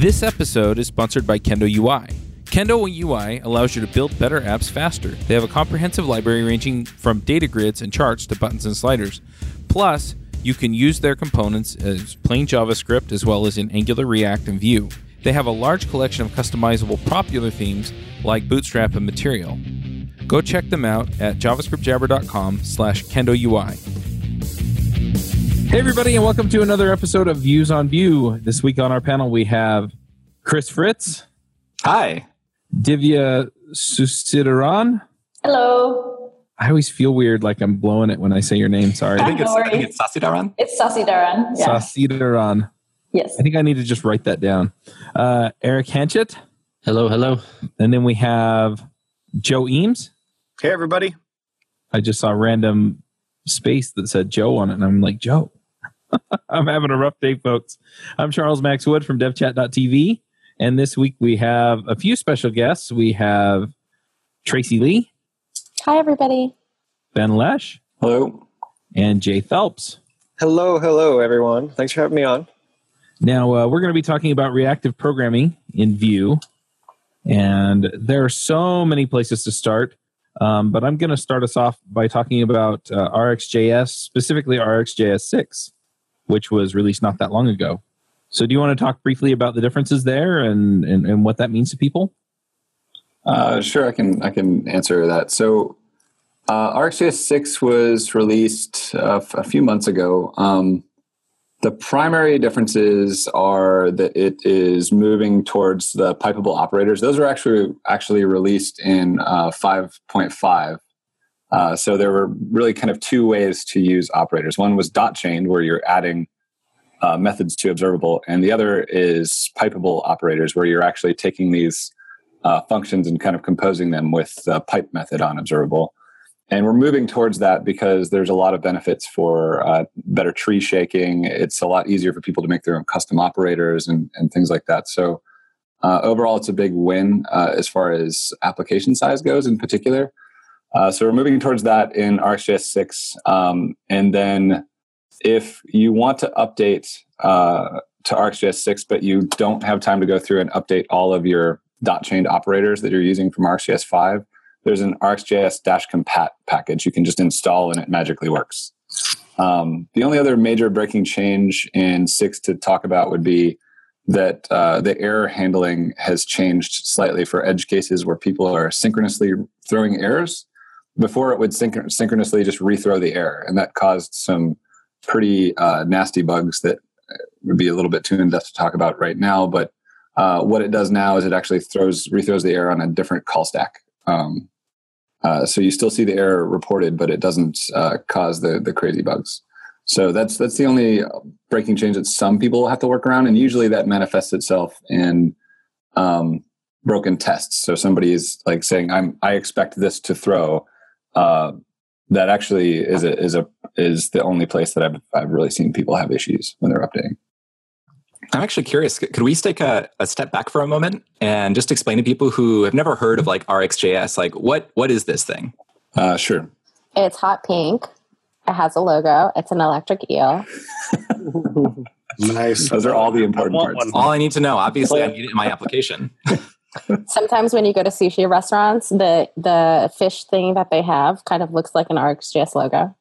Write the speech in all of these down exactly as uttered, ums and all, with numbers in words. This episode is sponsored by Kendo U I. Kendo U I allows you to build better apps faster. They have a comprehensive library ranging from data grids and charts to buttons and sliders. Plus, you can use their components as plain JavaScript as well as in Angular, React, and Vue. They have a large collection of customizable popular themes like Bootstrap and Material. Go check them out at javascript jabber dot com slash kendo U I. Hey everybody, and welcome to another episode of Views on Vue. This week on our panel we have Chris Fritz. Hi. Divya Sasidharan. Hello. I always feel weird, like I'm blowing it when I say your name. Sorry. I think it's, I think it's Sasidharan. It's Sasidharan. Yeah. Sasidharan. Yes. I think I need to just write that down. Uh, Eric Hanchett. Hello, hello. And then we have Joe Eames. Hey, everybody. I just saw a random space that said Joe on it, and I'm like, Joe. I'm having a rough day, folks. I'm Charles Max Wood from dev chat dot t v. And this week we have a few special guests. We have Tracy Lee. Hi, everybody. Ben Lesh. Hello. And Jay Phelps. Hello, hello, everyone. Thanks for having me on. Now, uh, we're going to be talking about reactive programming in Vue. And there are so many places to start. Um, but I'm going to start us off by talking about uh, R X J S, specifically R X J S six, which was released not that long ago. So do you want to talk briefly about the differences there and, and, and what that means to people? Uh, sure, I can I can answer that. So uh, R X J S six was released uh, a few months ago. Um, the primary differences are that it is moving towards the pipeable operators. Those were actually actually released in uh, five point five. Uh, so there were really kind of two ways to use operators. One was dot chained, where you're adding Uh, methods to observable, and the other is pipeable operators, where you're actually taking these uh, functions and kind of composing them with the pipe method on observable. And we're moving towards that because there's a lot of benefits for uh, better tree shaking. It's a lot easier for people to make their own custom operators and, and things like that. So uh, overall, it's a big win uh, as far as application size goes in particular. Uh, so we're moving towards that in R X J S six. Um, and then if you want to update uh, to R X J S six, but you don't have time to go through and update all of your dot-chained operators that you're using from R X J S five, there's an R X J S compat package you can just install and it magically works. Um, the only other major breaking change in six to talk about would be that uh, the error handling has changed slightly for edge cases where people are synchronously throwing errors. Before, it would synch- synchronously just rethrow the error, and that caused some pretty uh, nasty bugs that would be a little bit too in-depth to talk about right now. But uh, what it does now is it actually throws rethrows the error on a different call stack. Um, uh, so you still see the error reported, but it doesn't uh, cause the the crazy bugs. So that's that's the only breaking change that some people have to work around, and usually that manifests itself in um, broken tests. So somebody is like saying, "I'm I expect this to throw." Uh, that actually is a, is a is the only place that I've I've really seen people have issues when they're updating. I'm actually curious. Could we take a, a step back for a moment and just explain to people who have never heard of like R X J S, like what what is this thing? Uh, sure. It's hot pink. It has a logo. It's an electric eel. Nice. Those are all the important parts. One. All I need to know. Obviously, I need it in my application. Sometimes when you go to sushi restaurants, the the fish thing that they have kind of looks like an R X J S logo.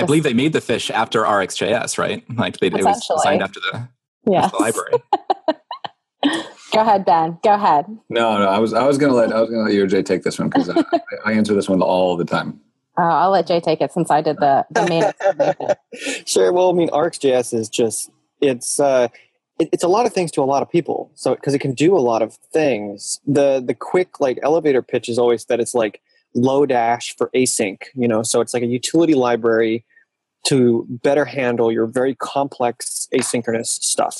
I believe they made the fish after R X J S, right? Like they it was designed after the, yes. after the library. Go ahead, Ben. Go ahead. No, no, I was I was gonna let I was gonna let you or Jay take this one because I, I answer this one all the time. Oh, I'll let Jay take it since I did the the main. Sure. Well, I mean, R X J S is just it's. Uh, It's a lot of things to a lot of people, so because it can do a lot of things. The the quick like elevator pitch is always that it's like Lodash for async, you know. So it's like a utility library to better handle your very complex asynchronous stuff.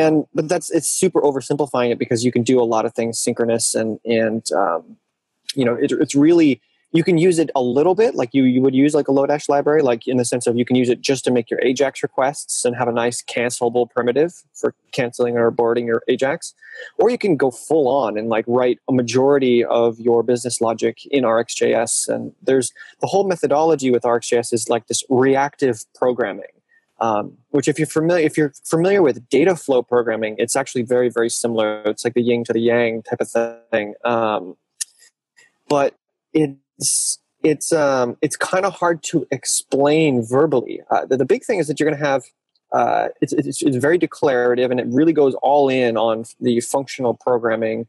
And but that's it's super oversimplifying it because you can do a lot of things synchronous and and um, you know it, it's really you can use it a little bit like you you would use like a Lodash library, like in the sense of you can use it just to make your Ajax requests and have a nice cancelable primitive for canceling or aborting your Ajax. Or you can go full on and like write a majority of your business logic in R X J S. And there's the whole methodology with R X J S is like this reactive programming. Um, which, if you're familiar, if you're familiar with data flow programming, it's actually very, very similar. It's like the yin to the yang type of thing. Um, but it's it's um, it's kind of hard to explain verbally. Uh, the, the big thing is that you're going to have uh, it's, it's it's very declarative, and it really goes all in on the functional programming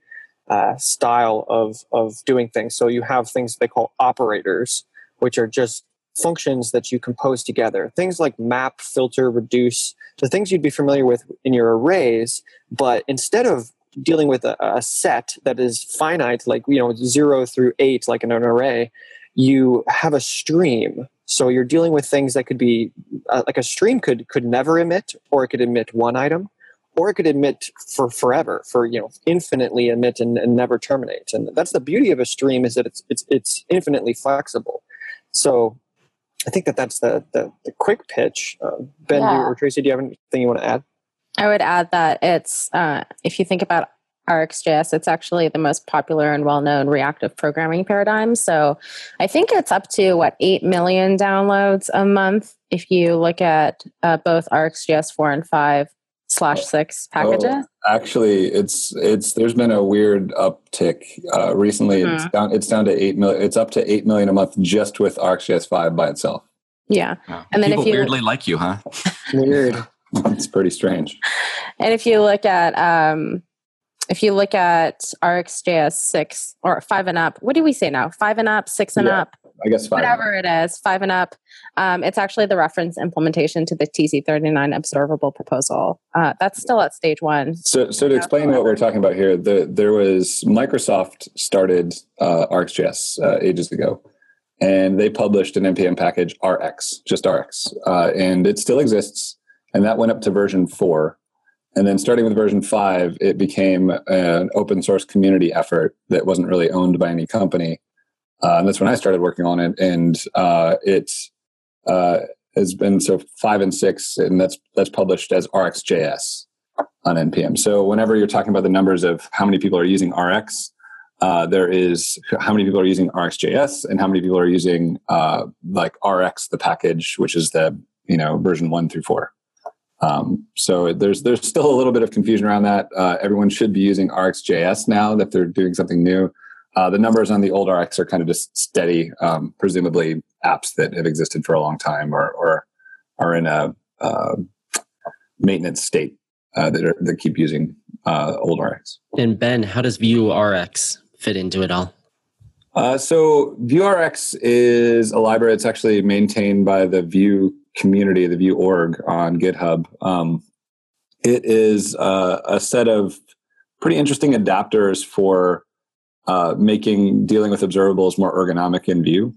uh, style of of doing things. So you have things they call operators, which are just functions that you compose together. Things like map, filter, reduce, the things you'd be familiar with in your arrays, but instead of dealing with a, a set that is finite, like, you know, zero through eight, like in an array, you have a stream. So you're dealing with things that could be, uh, like a stream could could never emit, or it could emit one item, or it could emit for forever, for, you know, infinitely emit and, and never terminate. And that's the beauty of a stream, is that it's it's, it's infinitely flexible. So I think that that's the the, the quick pitch. Uh, Ben yeah. you, or Tracy, do you have anything you want to add? I would add that it's, uh, if you think about R X J S, it's actually the most popular and well-known reactive programming paradigm. So I think it's up to, what, eight million downloads a month if you look at uh, both R X J S four and five slash six packages. Oh, actually, it's it's there's been a weird uptick uh, recently. Mm-hmm. It's down it's down to eight million. It's up to eight million a month just with R X J S five by itself. Yeah, wow. And then people, if you weirdly like you, huh? Weird. It's pretty strange. And if you look at um, if you look at R X J S six or five and up, what do we say now? Five and up, six and yeah. up. I guess five. Whatever it is, five and up. Um, it's actually the reference implementation to the T C thirty-nine observable proposal. Uh, that's still at stage one. So, so to explain what we're talking about here, the, there was Microsoft started uh, R X J S uh, ages ago, and they published an N P M package, Rx, just Rx, uh, and it still exists. And that went up to version four. And then starting with version five, it became an open source community effort that wasn't really owned by any company. Uh, and that's when I started working on it, and uh, it uh, has been so five and six, and that's that's published as R X J S on N P M. So whenever you're talking about the numbers of how many people are using R X, uh, there is how many people are using R X J S, and how many people are using uh, like R X the package, which is the you know version one through four. Um, so there's there's still a little bit of confusion around that. Uh, everyone should be using R X J S now that they're doing something new. Uh, the numbers on the old R X are kind of just steady, um, presumably apps that have existed for a long time or, or are in a uh, maintenance state uh, that, are, that keep using uh, old R X. And Ben, how does VueRx fit into it all? Uh, so VueRx is a library. It's actually maintained by the Vue community, the Vue org on GitHub. Um, it is uh, a set of pretty interesting adapters for Uh, making dealing with observables more ergonomic in Vue.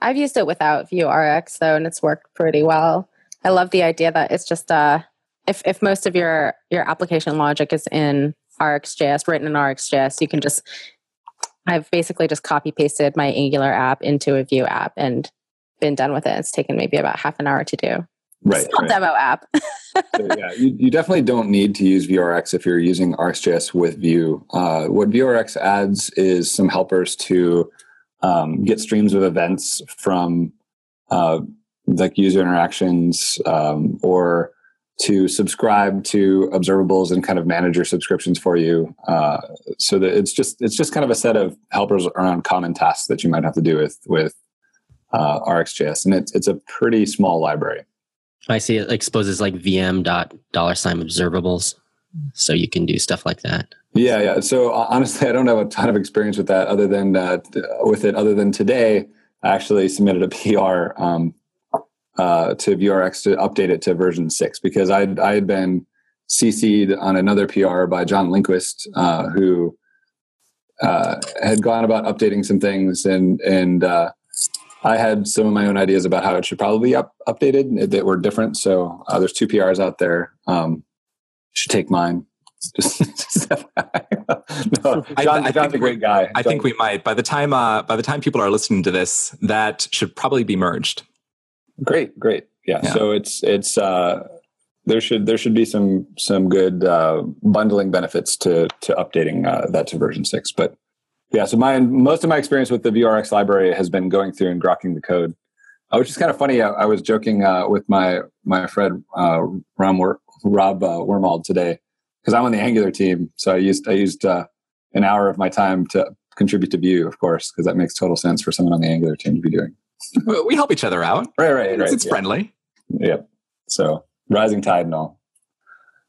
I've used it without VueRx though, and it's worked pretty well. I love the idea that it's just uh, if if most of your your application logic is in R X J S, written in R X J S, you can just I've basically just copy pasted my Angular app into a Vue app and been done with it. It's taken maybe about half an hour to do. Right, it's not right. Demo app. So, yeah, you, you definitely don't need to use VueRx if you're using R X J S with Vue. Uh, what VueRx adds is some helpers to um, get streams of events from uh, like user interactions um, or to subscribe to observables and kind of manage your subscriptions for you. Uh, so that it's just it's just kind of a set of helpers around common tasks that you might have to do with with uh, R X J S, and it's it's a pretty small library. I see it exposes like V M dot dollar sign observables. So you can do stuff like that. Yeah, yeah. So uh, honestly, I don't have a ton of experience with that other than uh, with it other than today, I actually submitted a P R um, uh, to VueRx to update it to version six because I I had been C C'd on another P R by John Lindquist uh, who uh, had gone about updating some things and and uh, I had some of my own ideas about how it should probably be up, updated that were different. So uh, there's two P Rs out there. Um, should take mine. Just, just no, John, I, I John's a great guy. I John. think we might. By the time uh, by the time people are listening to this, that should probably be merged. Great, great. Yeah. yeah. So it's it's uh, there should there should be some some good uh, bundling benefits to to updating uh, that to version six, but. Yeah, so my most of my experience with the VueRx library has been going through and grokking the code Uh, which is kind of funny. I, I was joking uh, with my my friend uh, Rob, Wor- Rob uh, Wormald today, because I'm on the Angular team. So I used I used uh, an hour of my time to contribute to Vue, of course, because that makes total sense for someone on the Angular team to be doing. We help each other out. Right, right, right. It's, it's yeah. friendly. Yeah. So rising tide and all.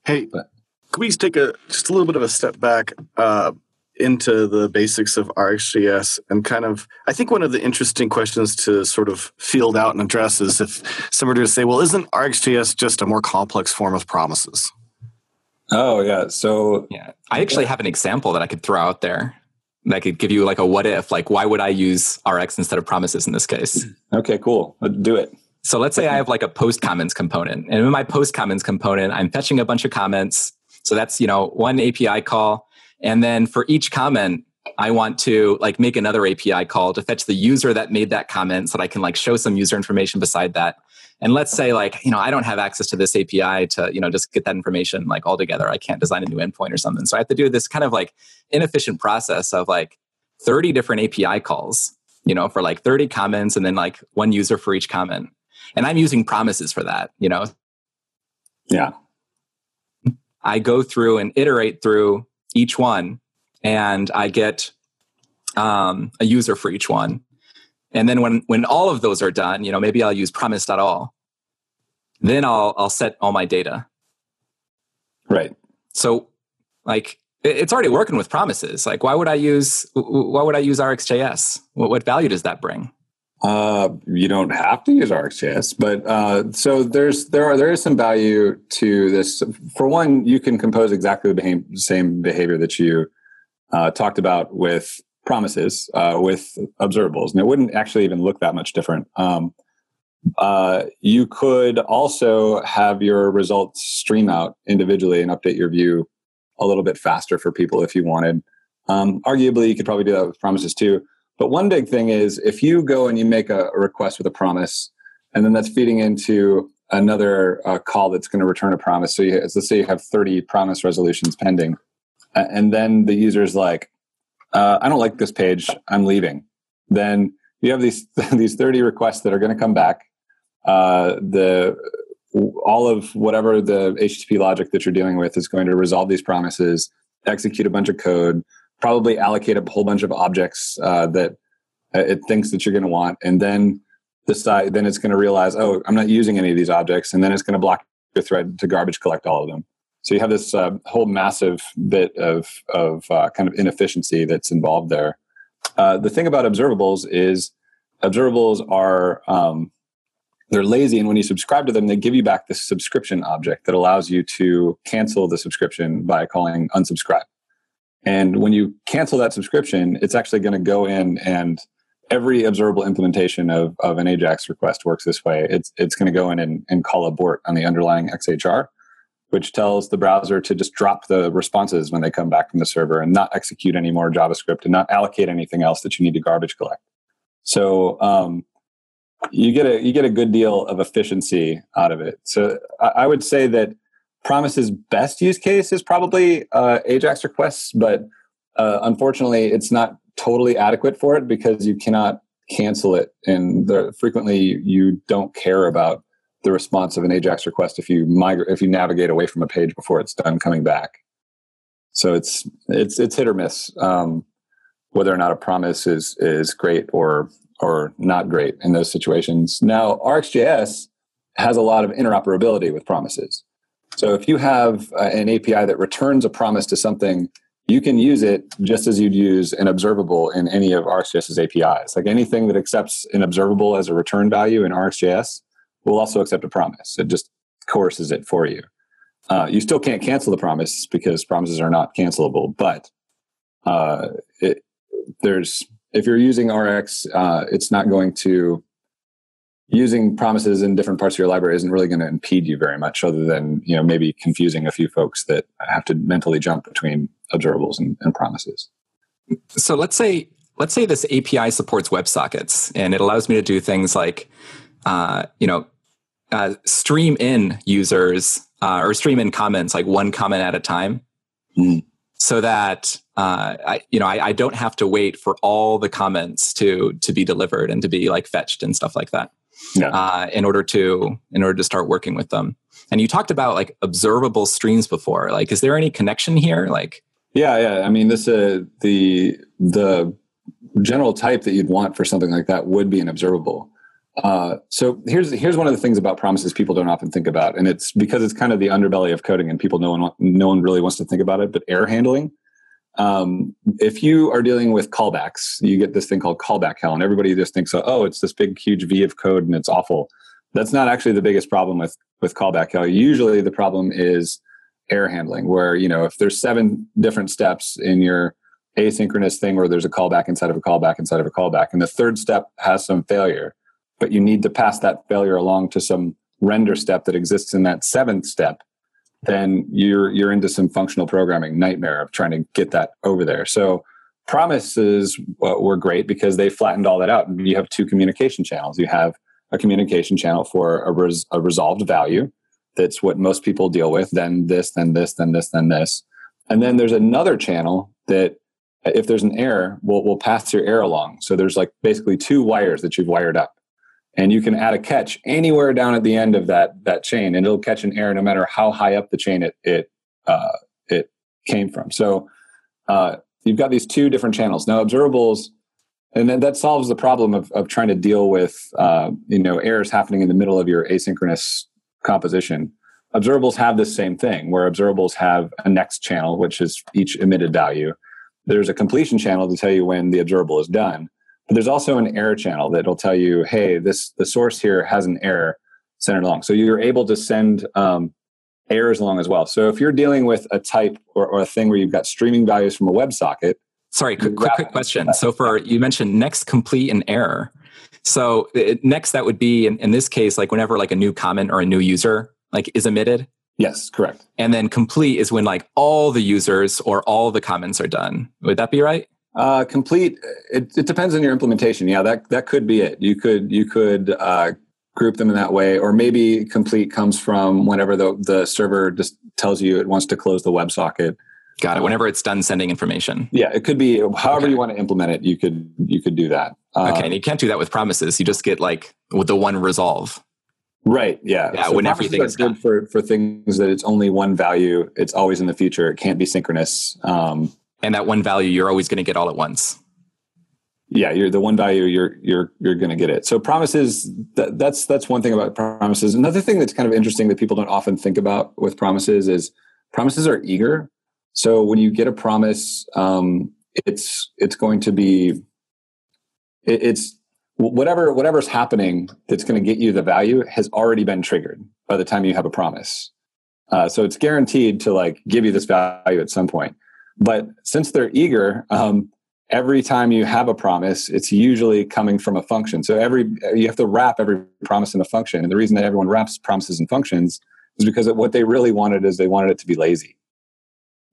Hey, but. Can we take a just a little bit of a step back uh, into the basics of RxJS and kind of, I think one of the interesting questions to sort of field out and address is if somebody would say, well, isn't RxJS just a more complex form of promises? Oh, yeah. So yeah, I actually have an example that I could throw out there that could give you like a what if, like why would I use Rx instead of promises in this case? Okay, cool. Let's do it. So let's say I have like a post comments component. And in my post comments component, I'm fetching a bunch of comments. So that's, you know, one A P I call. And then for each comment, I want to like make another A P I call to fetch the user that made that comment so that I can like show some user information beside that. And let's say like, you know, I don't have access to this A P I to, you know, just get that information like all together. I can't design a new endpoint or something. So I have to do this kind of like inefficient process of like thirty different A P I calls, you know, for like thirty comments and then like one user for each comment. And I'm using promises for that, you know? Yeah. I go through and iterate through each one and I get um, a user for each one. And then when, when all of those are done, you know, maybe I'll use promise.all. Then I'll I'll set all my data. Right. So like it's already working with promises. Like why would I use why would I use RxJS? What what value does that bring? Uh, you don't have to use RxJS, but uh, so there's there are there is some value to this. For one, you can compose exactly the same behavior that you uh, talked about with promises uh, with observables, and it wouldn't actually even look that much different. Um, uh, you could also have your results stream out individually and update your view a little bit faster for people if you wanted. Um, arguably, you could probably do that with promises too. But one big thing is if you go and you make a request with a promise, and then that's feeding into another uh, call that's going to return a promise. So you, let's say you have thirty promise resolutions pending, uh, and then the user's like, Uh, I don't like this page, I'm leaving. Then you have these these thirty requests that are going to come back. Uh, the all of whatever the H T T P logic that you're dealing with is going to resolve these promises, execute a bunch of code, probably allocate a whole bunch of objects uh, that it thinks that you're going to want, and then decide. Then it's going to realize, oh, I'm not using any of these objects, and then it's going to block your thread to garbage collect all of them. So you have this uh, whole massive bit of of uh, kind of inefficiency that's involved there. Uh, the thing about observables is observables are, um, they're lazy. And when you subscribe to them, they give you back this subscription object that allows you to cancel the subscription by calling unsubscribe. And when you cancel that subscription, it's actually going to go in, and every observable implementation of, of an AJAX request works this way. It's, it's going to go in and, and call abort on the underlying X H R, which tells the browser to just drop the responses when they come back from the server and not execute any more JavaScript and not allocate anything else that you need to garbage collect. So um, you get a you get a good deal of efficiency out of it. So I, I would say that Promise's best use case is probably uh, AJAX requests, but uh, unfortunately, it's not totally adequate for it because you cannot cancel it, and the, frequently you don't care about the response of an AJAX request if you migrate if you navigate away from a page before it's done coming back. So it's it's it's hit or miss um, whether or not a promise is is great or or not great in those situations. Now RxJS has a lot of interoperability with promises. So if you have uh, an A P I that returns a promise to something, you can use it just as you'd use an observable in any of RxJS's A P Is. Like anything that accepts an observable as a return value in RxJS will also accept a promise. It just coerces it for you. Uh, you still can't cancel the promise because promises are not cancelable. But uh, it, there's if you're using Rx, uh, it's not going to using promises in different parts of your library isn't really going to impede you very much, other than you know maybe confusing a few folks that have to mentally jump between observables and, and promises. So let's say let's say this A P I supports WebSockets and it allows me to do things like uh, you know. Uh, stream in users uh, or stream in comments, like one comment at a time, mm. so that uh, I, you know, I, I don't have to wait for all the comments to to be delivered and to be like fetched and stuff like that. yeah. uh, in order to in order to start working with them. And you talked about like observable streams before. Like, is there any connection here? Like, yeah, yeah. I mean, this uh, the the general type that you'd want for something like that would be an observable. Uh, so here's here's one of the things about promises people don't often think about, and it's because it's kind of the underbelly of coding, and people no one no one really wants to think about it. But error handling. Um, if you are dealing with callbacks, you get this thing called callback hell, and everybody just thinks, oh, it's this big, huge V of code and it's awful. That's not actually the biggest problem with, with callback hell. Usually the problem is error handling, where, you know, if there's seven different steps in your asynchronous thing where there's a callback inside of a callback inside of a callback, and the third step has some failure, but you need to pass that failure along to some render step that exists in that seventh step, then you're you're into some functional programming nightmare of trying to get that over there. So promises were great because they flattened all that out. You have two communication channels. You have a communication channel for a, res, a resolved value. That's what most people deal with. Then this, then this, then this, then this. And then there's another channel that if there's an error, we'll, we'll pass your error along. So there's like basically two wires that you've wired up. And you can add a catch anywhere down at the end of that that chain, and it'll catch an error no matter how high up the chain it it uh, it came from. So uh, you've got these two different channels now. Observables, and then that solves the problem of of trying to deal with uh, you know errors happening in the middle of your asynchronous composition. Observables have the same thing, where observables have a next channel, which is each emitted value. There's a completion channel to tell you when the observable is done. But there's also an error channel that'll tell you, hey, this the source here has an error, send it along. So you're able to send um, errors along as well. So if you're dealing with a type or, or a thing where you've got streaming values from a WebSocket. Sorry, quick, quick, quick question. So for you mentioned next, complete, and error. So it, next, that would be in, in this case, like whenever like a new comment or a new user like is emitted. Yes, correct. And then complete is when like all the users or all the comments are done. Would that be right? Uh, complete. It, it depends on your implementation. Yeah, that that could be it. You could you could uh, group them in that way, or maybe complete comes from whenever the the server just tells you it wants to close the WebSocket. Got it. Whenever it's done sending information. Yeah, it could be however okay. you want to implement it. You could you could do that. Um, okay, and you can't do that with promises. You just get like with the one resolve. Right. Yeah. Yeah. So when everything is good for for things that it's only one value. It's always in the future. It can't be synchronous. Um, And that one value you're always going to get all at once. Yeah, you're the one value you're you're you're going to get it. So promises, that, that's that's one thing about promises. Another thing that's kind of interesting that people don't often think about with promises is promises are eager. So when you get a promise, um, it's it's going to be it, it's whatever whatever's happening that's going to get you the value has already been triggered by the time you have a promise. Uh, so it's guaranteed to like give you this value at some point. But since they're eager, um, every time you have a promise, it's usually coming from a function. So every you have to wrap every promise in a function. And the reason that everyone wraps promises in functions is because what they really wanted is they wanted it to be lazy.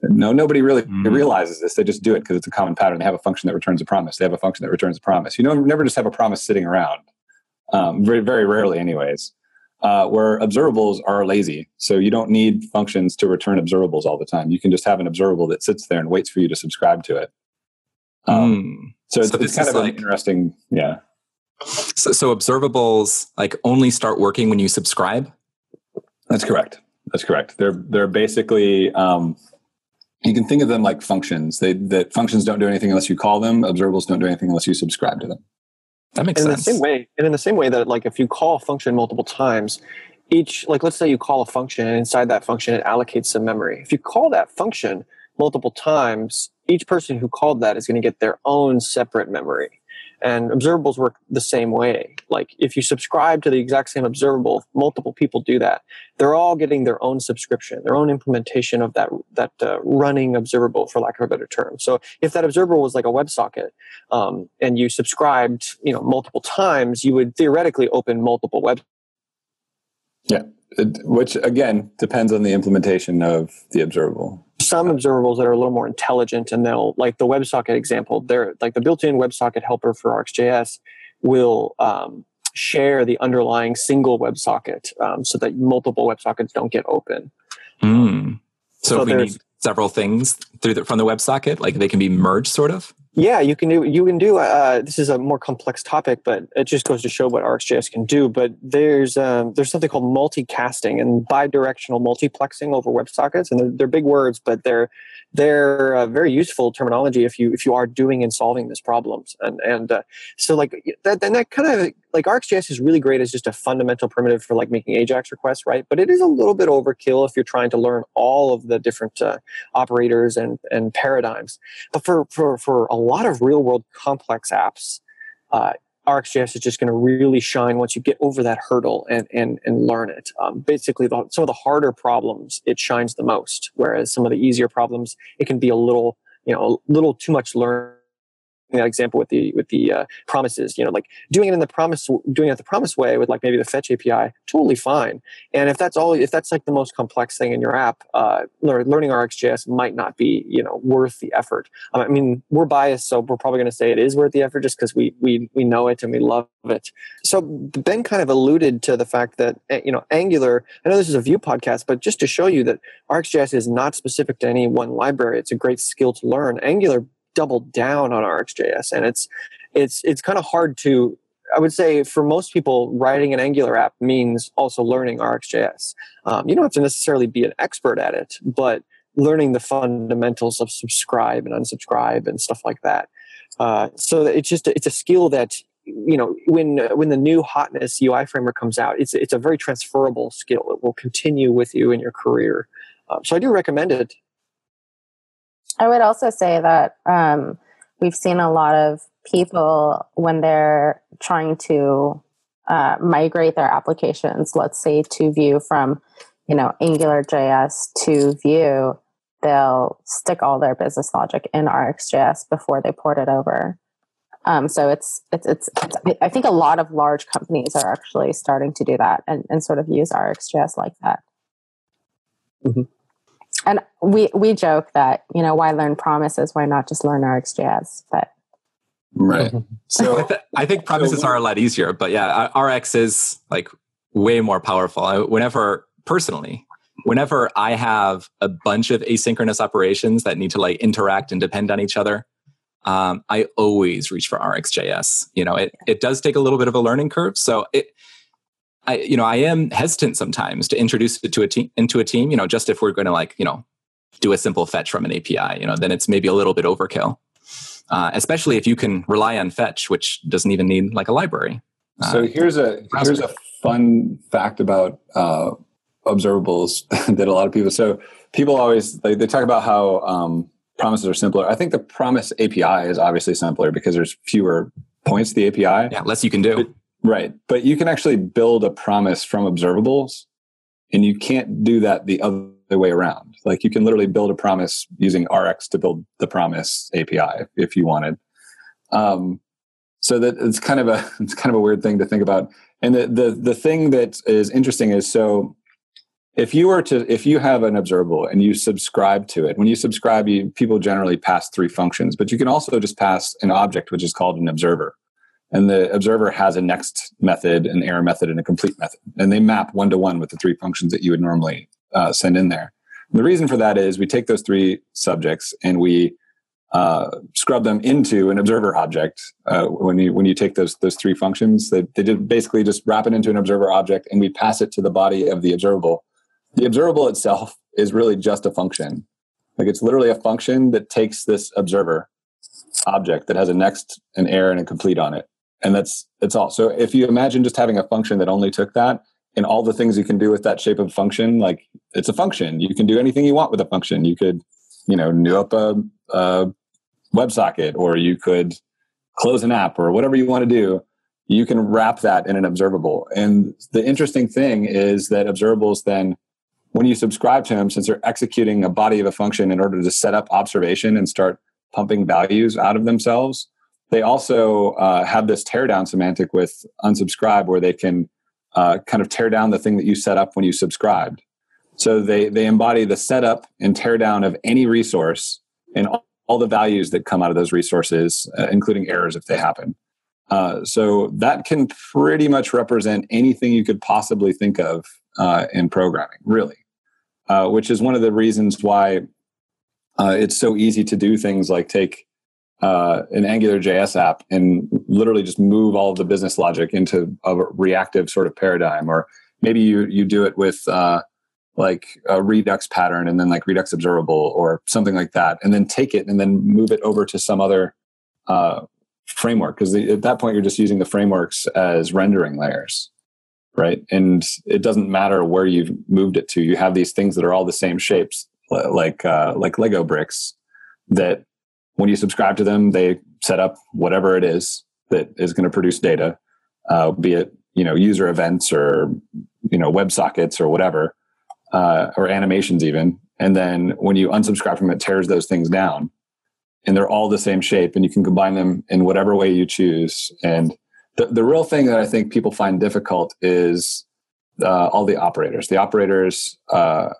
No, nobody really mm-hmm. realizes this. They just do it because it's a common pattern. They have a function that returns a promise. They have a function that returns a promise. You don't never just have a promise sitting around. Um, very, very rarely anyways. Uh, where observables are lazy. So you don't need functions to return observables all the time. You can just have an observable that sits there and waits for you to subscribe to it. Um, mm. So it's, so it's kind of like, an interesting, yeah. So, so observables like only start working when you subscribe? That's correct. That's correct. They're they're basically, um, you can think of them like functions. They that functions don't do anything unless you call them. Observables don't do anything unless you subscribe to them. That makes and sense. In the same way, and in the same way that, like, if you call a function multiple times, each, like, let's say you call a function, and inside that function, it allocates some memory. If you call that function multiple times, each person who called that is going to get their own separate memory. And observables work the same way. Like, if you subscribe to the exact same observable, if multiple people do that, they're all getting their own subscription, their own implementation of that that uh, running observable, for lack of a better term. So if that observable was like a WebSocket, um, and you subscribed, you know, multiple times, you would theoretically open multiple web. Yeah, it, which again depends on the implementation of the observable. Some observables that are a little more intelligent, and they'll, like the WebSocket example, they're like the built-in WebSocket helper for RxJS will um, share the underlying single WebSocket um, so that multiple WebSockets don't get open. Mm. So, so if we need several things through the, from the WebSocket, like they can be merged, sort of? Yeah, you can do, you can do, uh, this is a more complex topic, but it just goes to show what RxJS can do. But there's um, there's something called multicasting and bidirectional multiplexing over WebSockets. And they're, they're big words, but they're they're uh, very useful terminology if you if you are doing and solving these problems. And and uh, so like that, then that kind of like RxJS is really great as just a fundamental primitive for like making AJAX requests, right? But it is a little bit overkill if you're trying to learn all of the different uh, operators and, and paradigms. But for, for, for a A lot of real-world complex apps, uh, RxJS is just going to really shine once you get over that hurdle and and and learn it. Um, basically, the, some of the harder problems it shines the most, whereas some of the easier problems it can be a little, you know, a little too much learn. That example with the with the uh, promises, you know, like doing it in the promise, doing it the promise way with like maybe the fetch A P I, totally fine. And if that's all, if that's like the most complex thing in your app, uh, learning RxJS might not be, you know, worth the effort. I mean, we're biased, so we're probably going to say it is worth the effort just because we we we know it and we love it. So Ben kind of alluded to the fact that you know Angular. I know this is a Vue podcast, but just to show you that RxJS is not specific to any one library. It's a great skill to learn. Angular doubled down on RxJS, and it's it's it's kind of hard to, I would say for most people, writing an Angular app means also learning RxJS. Um, you don't have to necessarily be an expert at it, but learning the fundamentals of subscribe and unsubscribe and stuff like that. Uh, so it's just it's a skill that, you know, when when the new hotness U I framework comes out, it's it's a very transferable skill. It will continue with you in your career. Um, so I do recommend it. I would also say that um, we've seen a lot of people when they're trying to uh, migrate their applications, let's say to Vue from, you know, AngularJS to Vue, they'll stick all their business logic in RxJS before they port it over. Um, so it's, it's, it's, it's, I think a lot of large companies are actually starting to do that and, and sort of use RxJS like that. Mm-hmm. And we, we joke that, you know, why learn promises? Why not just learn RxJS? But right. So I, th- I think promises so, are a lot easier. But yeah, Rx is like way more powerful. I, whenever, personally, whenever I have a bunch of asynchronous operations that need to like interact and depend on each other, um, I always reach for RxJS. You know, it, it does take a little bit of a learning curve. So it... I, you know, I am hesitant sometimes to introduce it to a team, into a team, you know, just if we're going to like, you know, do a simple fetch from an A P I, you know, then it's maybe a little bit overkill, uh, especially if you can rely on fetch, which doesn't even need like a library. Uh, so here's a, here's a fun fact about uh, observables that a lot of people, so people always, they, they talk about how um, promises are simpler. I think the promise A P I is obviously simpler because there's fewer points to the A P I. Yeah, less you can do. But, right. But you can actually build a promise from observables, and you can't do that the other way around. Like you can literally build a promise using Rx to build the promise A P I if you wanted. Um, so that it's kind of a, it's kind of a weird thing to think about. And the, the, the thing that is interesting is, so if you were to, if you have an observable and you subscribe to it, when you subscribe, you, people generally pass three functions, but you can also just pass an object, which is called an observer. And the observer has a next method, an error method, and a complete method. And they map one-to-one with the three functions that you would normally uh, send in there. And the reason for that is we take those three subjects and we uh, scrub them into an observer object. Uh, when you when you take those those three functions, they, they did basically just wrap it into an observer object, and we pass it to the body of the observable. The observable itself is really just a function. Like it's literally a function that takes this observer object that has a next, an error, and a complete on it. And that's that's all. So if you imagine just having a function that only took that and all the things you can do with that shape of function, like it's a function. You can do anything you want with a function. You could, you know, new up a, a WebSocket, or you could close an app, or whatever you want to do. You can wrap that in an observable. And the interesting thing is that observables then, when you subscribe to them, since they're executing a body of a function in order to set up observation and start pumping values out of themselves, they also uh, have this teardown semantic with unsubscribe, where they can uh, kind of tear down the thing that you set up when you subscribed. So they they embody the setup and teardown of any resource and all, all the values that come out of those resources, uh, including errors if they happen. Uh, so that can pretty much represent anything you could possibly think of uh, in programming, really, uh, which is one of the reasons why uh, it's so easy to do things like take uh, an Angular J S app and literally just move all of the business logic into a reactive sort of paradigm. Or maybe you you do it with uh, like a Redux pattern and then like Redux observable or something like that, and then take it and then move it over to some other uh, framework. Because at that point, you're just using the frameworks as rendering layers. Right. And it doesn't matter where you've moved it to. You have these things that are all the same shapes, like uh, like Lego bricks, that when you subscribe to them, they set up whatever it is that is going to produce data, uh, be it, you know, user events or, you know, WebSockets or whatever, uh, or animations even. And then when you unsubscribe from it, it tears those things down. And they're all the same shape, and you can combine them in whatever way you choose. And The the real thing that I think people find difficult is uh, all the operators. The operators, uh,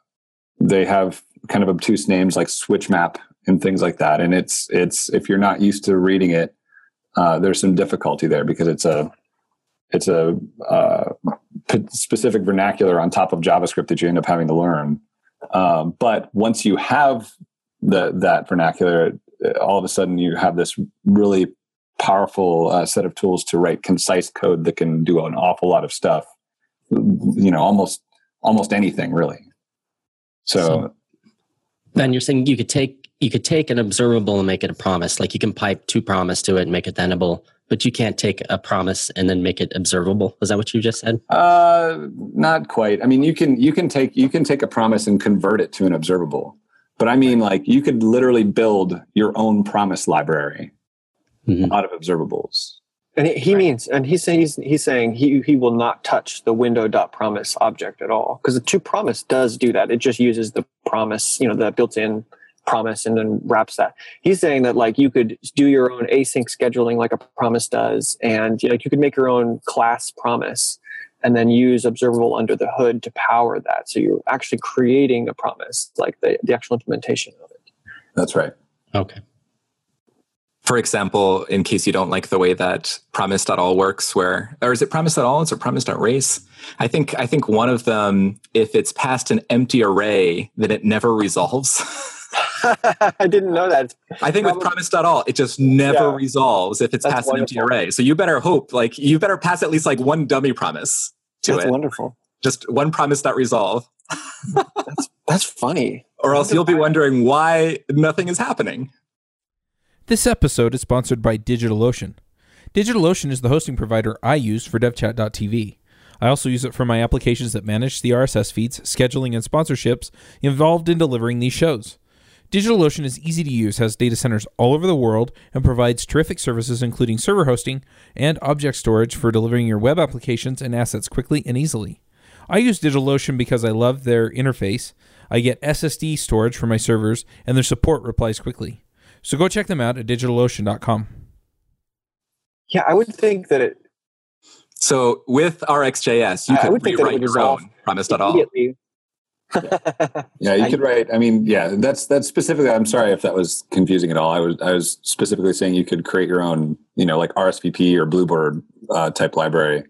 they have kind of obtuse names like switch map and things like that. And it's it's if you're not used to reading it, uh, there's some difficulty there because it's a it's a uh, p- specific vernacular on top of JavaScript that you end up having to learn. Um, but once you have the that vernacular, all of a sudden you have this really powerful uh, set of tools to write concise code that can do an awful lot of stuff, you know, almost almost anything really. So, then so, you're saying you could take you could take an observable and make it a promise. Like you can pipe to promise to it and make it thenable, but you can't take a promise and then make it observable. Is that what you just said? Uh, not quite. I mean, you can you can take you can take a promise and convert it to an observable. But I mean, like you could literally build your own promise library. Mm-hmm. Out of observables, and he, he right. means, and he's saying he's, he's saying he he will not touch the window.promise object at all, because the to promise does do that. It just uses the promise, you know, the built-in promise, and then wraps that. He's saying that like you could do your own async scheduling, like a promise does, and you know, like you could make your own class promise, and then use observable under the hood to power that. So you're actually creating a promise, like the the actual implementation of it. That's right. Okay. For example, in case you don't like the way that promise dot all works, where, or is it promise dot all? Is it promise dot race? I think I think one of them, if it's past an empty array, then it never resolves. I didn't know that. I think Probably. with promise dot all, it just never yeah. resolves if it's That's past wonderful. an empty array. So you better hope, like you better pass at least like one dummy promise to That's it. That's wonderful. Just one promise dot resolve. That's, that's funny. Or else you'll be wondering why nothing is happening. This episode is sponsored by DigitalOcean. DigitalOcean is the hosting provider I use for devchat dot t v. I also use it for my applications that manage the R S S feeds, scheduling, and sponsorships involved in delivering these shows. DigitalOcean is easy to use, has data centers all over the world, and provides terrific services including server hosting and object storage for delivering your web applications and assets quickly and easily. I use DigitalOcean because I love their interface, I get S S D storage for my servers, and their support replies quickly. So go check them out at digital ocean dot com. Yeah, I would think that it... So with RxJS, you I, could I would rewrite think that your own promise dot all. yeah. yeah, you could write... I mean, yeah, that's that's specifically... I'm sorry if that was confusing at all. I was I was specifically saying you could create your own, you know, like R S V P or Bluebird uh, type library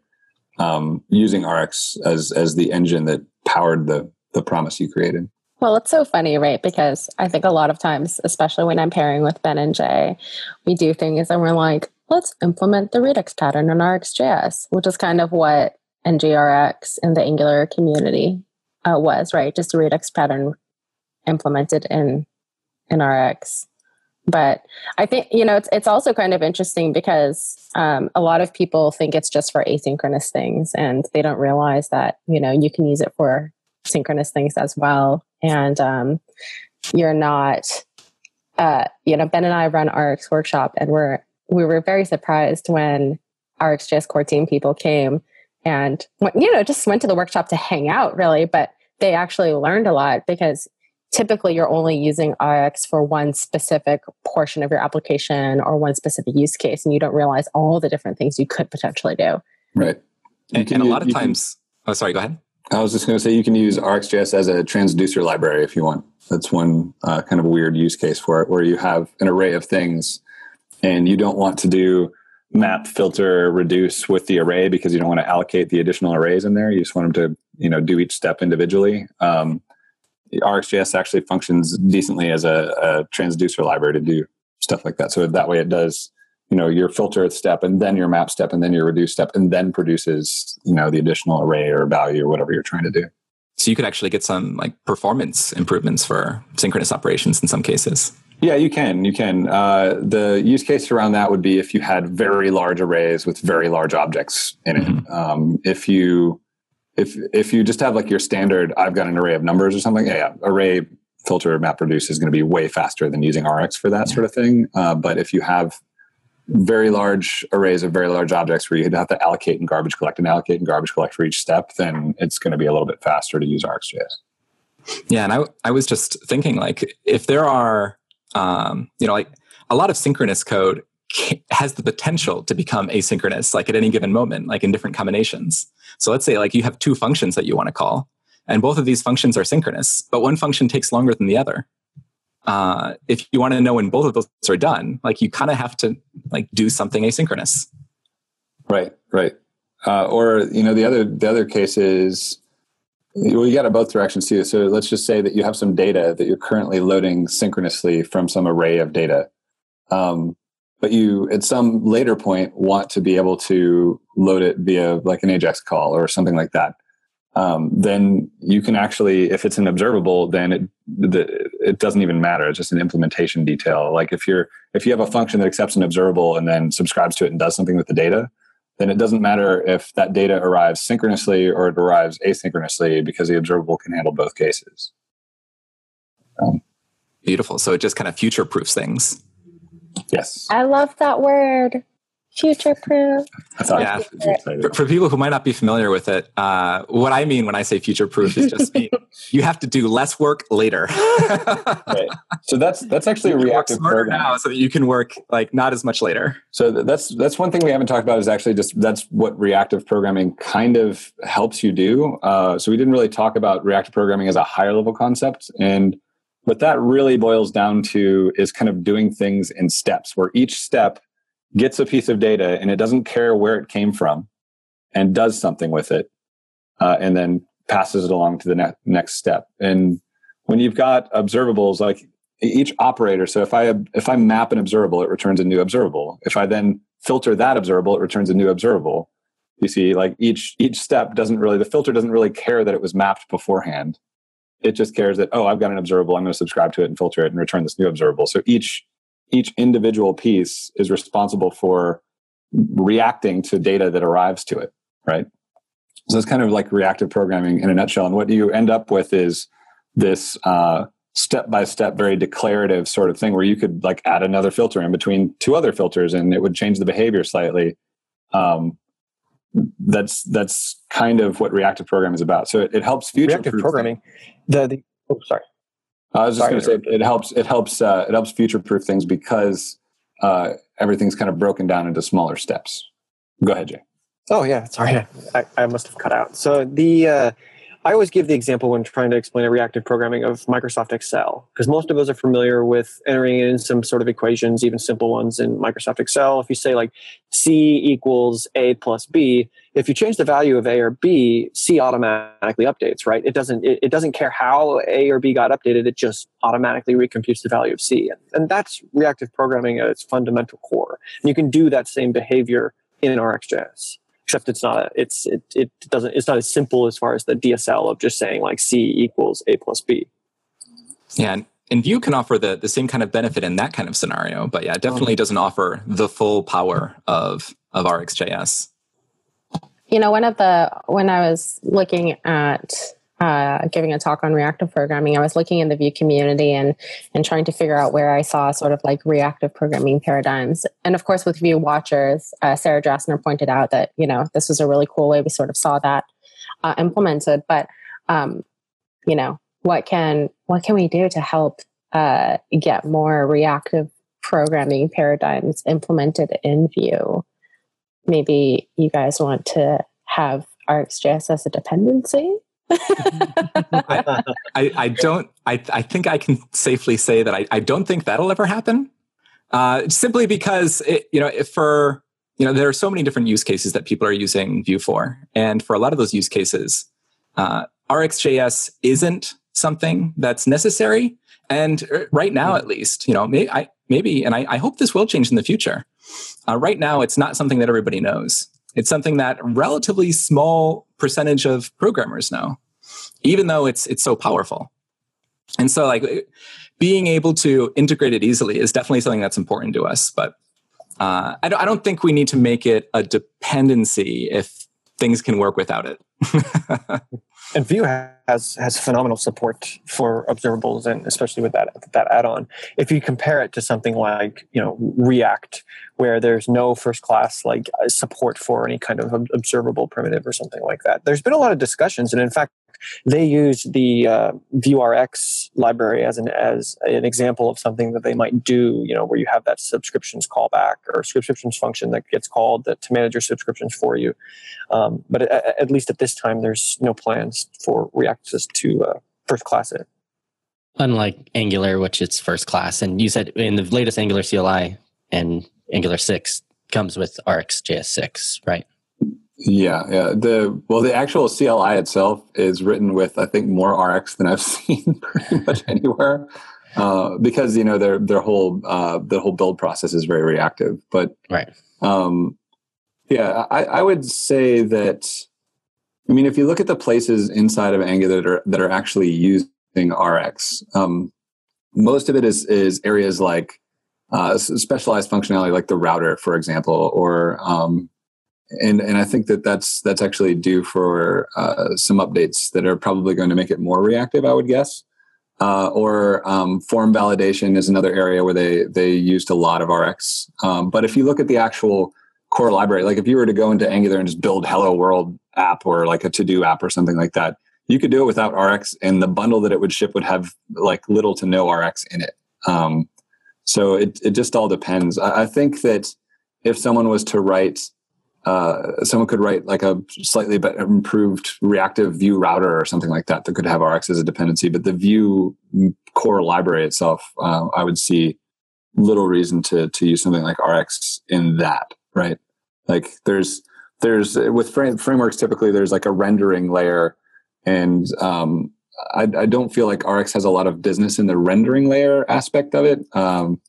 um, using Rx as as the engine that powered the the promise you created. Well, it's so funny, right? Because I think a lot of times, especially when I'm pairing with Ben and Jay, we do things and we're like, let's implement the Redux pattern in RxJS, which is kind of what N G R X in the Angular community uh, was, right? Just a Redux pattern implemented in in Rx. But I think, you know, it's it's also kind of interesting because um, a lot of people think it's just for asynchronous things, and they don't realize that, you know, you can use it for synchronous things as well. And um, you're not, uh, you know, Ben and I run Rx Workshop, and we're, we were very surprised when RxJS core team people came and, went, you know, just went to the workshop to hang out really, but they actually learned a lot because typically you're only using Rx for one specific portion of your application or one specific use case, and you don't realize all the different things you could potentially do. Right. And, and a lot of times, oh, sorry, go ahead. I was just going to say you can use RxJS as a transducer library if you want. That's one uh, kind of weird use case for it, where you have an array of things and you don't want to do map, filter, reduce with the array because you don't want to allocate the additional arrays in there. You just want them to, you know, do each step individually. Um, RxJS actually functions decently as a, a transducer library to do stuff like that. So that way it does, you know, your filter step and then your map step and then your reduce step and then produces, you know, the additional array or value or whatever you're trying to do. So you could actually get some like performance improvements for synchronous operations in some cases. Yeah, you can. You can. Uh, the use case around that would be if you had very large arrays with very large objects in it. Mm-hmm. Um, if you if if you just have like your standard, I've got an array of numbers or something. Yeah, yeah. Array filter map reduce is going to be way faster than using Rx for that yeah. sort of thing. Uh, but if you have very large arrays of very large objects where you have to allocate and garbage collect and allocate and garbage collect for each step, then it's going to be a little bit faster to use RxJS. Yeah. And I, I was just thinking, like, if there are, um, you know, like a lot of synchronous code has the potential to become asynchronous, like at any given moment, like in different combinations. So let's say like you have two functions that you want to call, and both of these functions are synchronous, but one function takes longer than the other. Uh, if you want to know when both of those are done, like you kind of have to like do something asynchronous. Right, right. Uh, or, you know, the other, the other case is, well, you got to both directions too. So let's just say that you have some data that you're currently loading synchronously from some array of data. Um, but you at some later point want to be able to load it via like an AJAX call or something like that. Um, then you can actually, if it's an observable, then it the, it doesn't even matter. It's just an implementation detail. Like if you're if you have a function that accepts an observable and then subscribes to it and does something with the data, then it doesn't matter if that data arrives synchronously or it arrives asynchronously because the observable can handle both cases. Um, Beautiful. So it just kind of future proofs things. Yes. I love that word. Future proof. Yeah. For, for people who might not be familiar with it, uh, what I mean when I say future proof is just mean you have to do less work later. Right. So that's that's actually a reactive program now, so that you can work like not as much later. So that's that's one thing we haven't talked about is actually just that's what reactive programming kind of helps you do. Uh, so we didn't really talk about reactive programming as a higher level concept, and what that really boils down to is kind of doing things in steps, where each step gets a piece of data and it doesn't care where it came from and does something with it, uh, and then passes it along to the ne- next step. And when you've got observables, like each operator, so if I if I map an observable, it returns a new observable. If I then filter that observable, it returns a new observable. You see, like each each step doesn't really, the filter doesn't really care that it was mapped beforehand. It just cares that, oh, I've got an observable, I'm going to subscribe to it and filter it and return this new observable. So each Each individual piece is responsible for reacting to data that arrives to it, right? So it's kind of like reactive programming in a nutshell. And what you end up with is this uh, step-by-step, very declarative sort of thing where you could like add another filter in between two other filters and it would change the behavior slightly. Um, that's that's kind of what reactive programming is about. So it, it helps future reactive programming. The, the oh, sorry. I was just going to say it helps. It helps. Uh, it helps future-proof things because uh, everything's kind of broken down into smaller steps. Go ahead, Jay. Oh yeah, sorry, I, I must have cut out. So the uh, I always give the example when trying to explain a reactive programming of Microsoft Excel, because most of us are familiar with entering in some sort of equations, even simple ones in Microsoft Excel. If you say like C equals A plus B, if you change the value of A or B, C automatically updates, right? It doesn't it, it doesn't care how A or B got updated. It just automatically recomputes the value of C. And, and that's reactive programming at its fundamental core. And you can do that same behavior in RxJS, except it's not a, it's it, it doesn't it's not as simple as far as the D S L of just saying like C equals A plus B. Yeah, and, and Vue can offer the, the same kind of benefit in that kind of scenario, but yeah, it definitely doesn't offer the full power of of RxJS. You know, one of the, when I was looking at uh, giving a talk on reactive programming, I was looking in the Vue community and and trying to figure out where I saw sort of like reactive programming paradigms. And of course, with Vue Watchers, uh, Sarah Drasner pointed out that, you know, this was a really cool way we sort of saw that uh, implemented. But, um, you know, what can what can we do to help uh, get more reactive programming paradigms implemented in Vue? Maybe you guys want to have RxJS as a dependency? I, I, I don't, I, I think I can safely say that I, I don't think that'll ever happen. Uh, simply because, it, you know, if for, you know, there are so many different use cases that people are using Vue for. And for a lot of those use cases, uh, RxJS isn't something that's necessary. And right now, at least, you know, I, maybe, and I, I hope this will change in the future. Uh, right now, it's not something that everybody knows. It's something that a relatively small percentage of programmers know, even though it's it's so powerful. And so, like, being able to integrate it easily is definitely something that's important to us. But uh, I, don't, I don't think we need to make it a dependency if things can work without it. And Vue has has phenomenal support for observables, and especially with that that add-on. If you compare it to something like, you know, React, where there's no first-class like support for any kind of observable primitive or something like that, there's been a lot of discussions, and in fact, they use the uh, VueRx library as an as an example of something that they might do. You know, where you have that subscriptions callback or subscriptions function that gets called that, to manage your subscriptions for you. Um, but at, at least at this time, there's no plans for React to uh, first class it. Unlike Angular, which it's first class, and you said in the latest Angular C L I and Angular six comes with RxJS six, right? Yeah, yeah. The well, the actual C L I itself is written with, I think, more Rx than I've seen pretty much anywhere, uh, because you know their their whole uh, the whole build process is very reactive. But right, um, yeah, I, I would say that. I mean, if you look at the places inside of Angular that are, that are actually using Rx, um, most of it is is areas like uh, specialized functionality, like the router, for example, or um, And and I think that that's that's actually due for uh, some updates that are probably going to make it more reactive, I would guess. Uh, or um, form validation is another area where they they used a lot of Rx. Um, but if you look at the actual core library, like if you were to go into Angular and just build Hello World app or like a to-do app or something like that, you could do it without Rx, and the bundle that it would ship would have like little to no Rx in it. Um, so it it just all depends. I, I think that if someone was to write Uh, someone could write like a slightly better improved reactive Vue router or something like that that could have Rx as a dependency, but the Vue core library itself, uh, I would see little reason to to use something like Rx in that, right? Like there's there's with frame, frameworks typically there's like a rendering layer, and um, I, I don't feel like Rx has a lot of business in the rendering layer aspect of it. Um,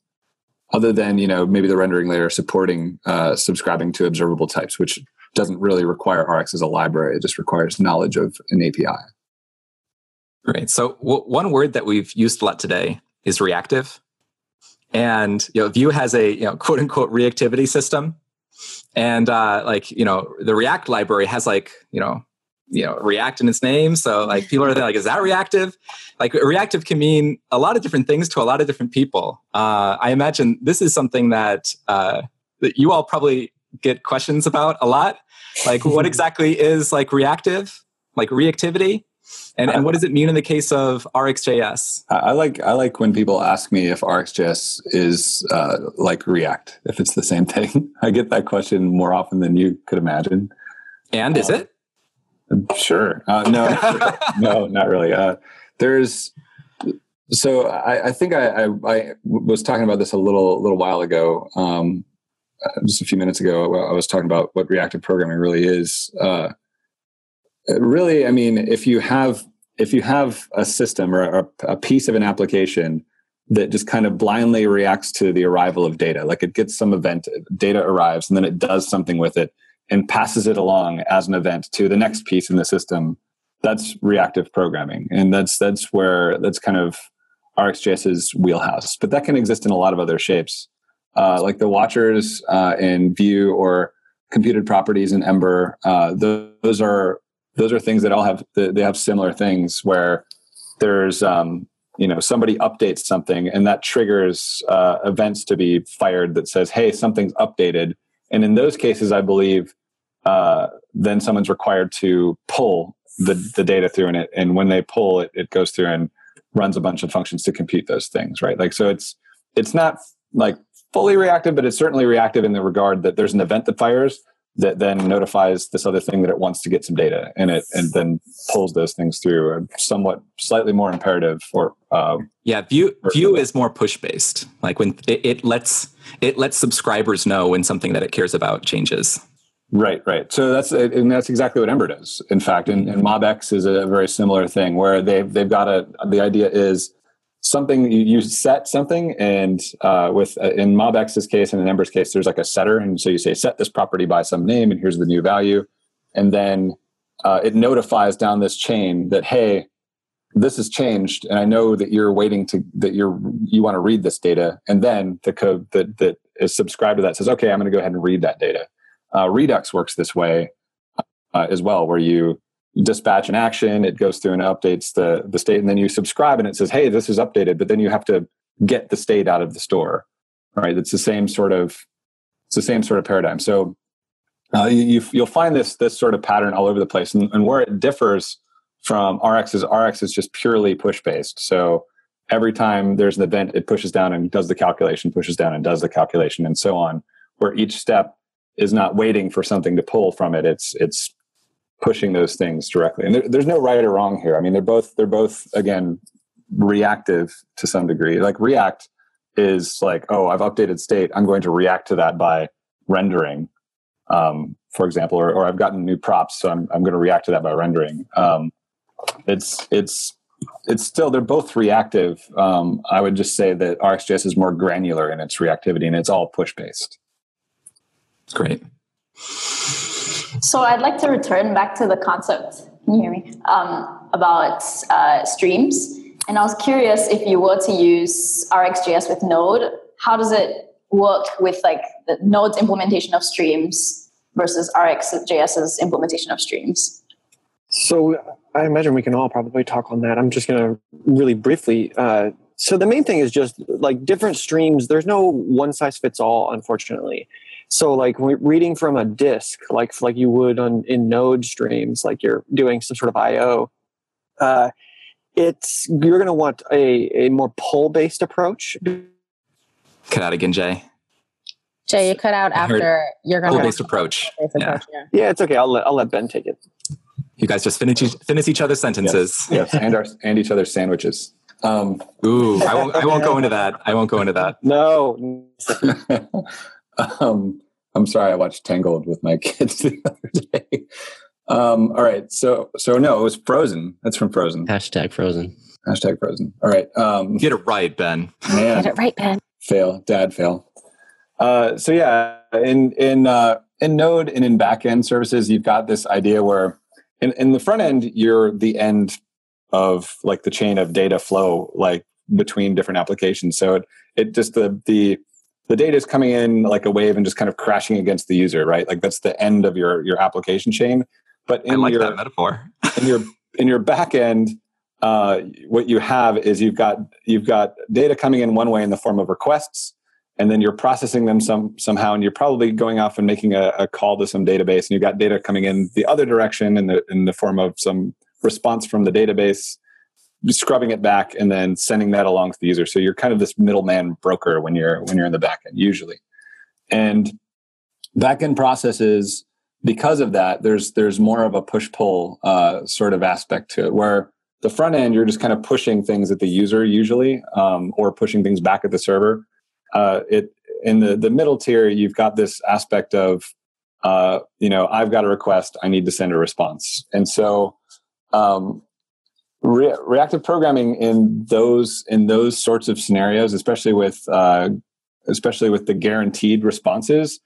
Other than, you know, maybe the rendering layer supporting uh, subscribing to observable types, which doesn't really require Rx as a library. It just requires knowledge of an A P I. Great. So w- one word that we've used a lot today is reactive. And, you know, Vue has a, you know, quote unquote reactivity system. And uh, like, you know, the React library has like, you know, you know, React in its name. So like people are like, is that reactive? Like reactive can mean a lot of different things to a lot of different people. Uh, I imagine this is something that, uh, that you all probably get questions about a lot. Like what exactly is like reactive, like reactivity? And and what does it mean in the case of RxJS? I like I like when people ask me if RxJS is uh, like React, if it's the same thing. I get that question more often than you could imagine. And um, is it? Sure. Uh, no, no, not really. Uh, there's so I, I think I, I, I was talking about this a little little while ago, um, just a few minutes ago. I was talking about what reactive programming really is. Uh, really, I mean, if you have if you have a system or a, a piece of an application that just kind of blindly reacts to the arrival of data, like it gets some event, data arrives, and then it does something with it and passes it along as an event to the next piece in the system, that's reactive programming. And that's that's where that's kind of RxJS's wheelhouse. But that can exist in a lot of other shapes, uh, like the watchers uh, in Vue or computed properties in Ember. Uh, those, those are those are things that all have they have similar things where there's um, you know somebody updates something and that triggers uh, events to be fired that says, hey, something's updated. And in those cases, I believe uh, then someone's required to pull the, the data through in it. And when they pull it, it goes through and runs a bunch of functions to compute those things, right? Like, so it's it's not like fully reactive, but it's certainly reactive in the regard that there's an event that fires that then notifies this other thing that it wants to get some data and it and then pulls those things through. A somewhat slightly more imperative or uh, yeah, Vue Vue is more push based. Like when it, it lets it lets subscribers know when something that it cares about changes. Right, right. So that's and that's exactly what Ember does. In fact, and, and MobX is a very similar thing where they've they've got a the idea is something, you, you set something, and uh, with uh, in MobX's case and in Ember's case, there's like a setter. And so you say, set this property by some name, and here's the new value. And then uh, it notifies down this chain that, hey, this has changed, and I know that you're waiting to that you're you want to read this data, and then the code that that is subscribed to that says, okay, I'm going to go ahead and read that data. Uh, Redux works this way uh, as well, where you dispatch an action, it goes through and updates the the state, and then you subscribe, and it says, hey, this is updated, but then you have to get the state out of the store. All right, it's the same sort of it's the same sort of paradigm. So uh, you you'll find this this sort of pattern all over the place, and, and where it differs from Rx is Rx is just purely push-based. So every time there's an event, it pushes down and does the calculation, pushes down and does the calculation, and so on, where each step is not waiting for something to pull from it. It's it's pushing those things directly. And there, there's no right or wrong here. I mean, they're both, they're both again, reactive to some degree. Like React is like, oh, I've updated state. I'm going to react to that by rendering, um, for example, or, or I've gotten new props, so I'm, I'm going to react to that by rendering. Um, It's it's it's still they're both reactive. Um, I would just say that R X J S is more granular in its reactivity, and it's all push based. It's great. So I'd like to return back to the concept. Can you hear me? Um, about uh, streams, and I was curious if you were to use R X J S with Node, how does it work with like the Node's implementation of streams versus R X J S's implementation of streams? So I imagine we can all probably talk on that. I'm just going to really briefly. Uh, so the main thing is just like different streams. There's no one size fits all, unfortunately. So like reading from a disk, like like you would on in Node streams, like you're doing some sort of I O. Uh, it's you're going to want a, a more pull based approach. Cut out again, Jay. Jay, you cut out after you're going to pull based approach. Pull-based yeah. approach yeah. yeah, it's okay. I'll let I'll let Ben take it. You guys just finish each, finish each other's sentences. Yes, yes. and our and each other's sandwiches. Um, Ooh, I won't. I won't go into that. I won't go into that. No. um, I'm sorry. I watched Tangled with my kids the other day. Um, all right. So so no, it was Frozen. That's from Frozen. Hashtag Frozen. Hashtag Frozen. All right. Um, Get it right, Ben. Man. Get it right, Ben. Fail, Dad. Fail. Uh, so yeah, in in uh, in Node and in backend services, you've got this idea where. In, in the front end, you're the end of like the chain of data flow, like between different applications. So it it just the the the data is coming in like a wave and just kind of crashing against the user, right? Like that's the end of your your application chain. But in I like your, that metaphor. in your in your back end, uh, what you have is you've got you've got data coming in one way in the form of requests, and then you're processing them some somehow, and you're probably going off and making a, a call to some database, and you've got data coming in the other direction in the in the form of some response from the database, scrubbing it back, and then sending that along to the user. So you're kind of this middleman broker when you're when you're in the backend usually. And backend processes, because of that, there's there's more of a push-pull uh, sort of aspect to it, where the front end you're just kind of pushing things at the user usually, um, or pushing things back at the server. Uh, it in the, the middle tier, you've got this aspect of, uh, you know, I've got a request, I need to send a response. And so um, re- reactive programming in those in those sorts of scenarios, especially with uh, especially with the guaranteed responses,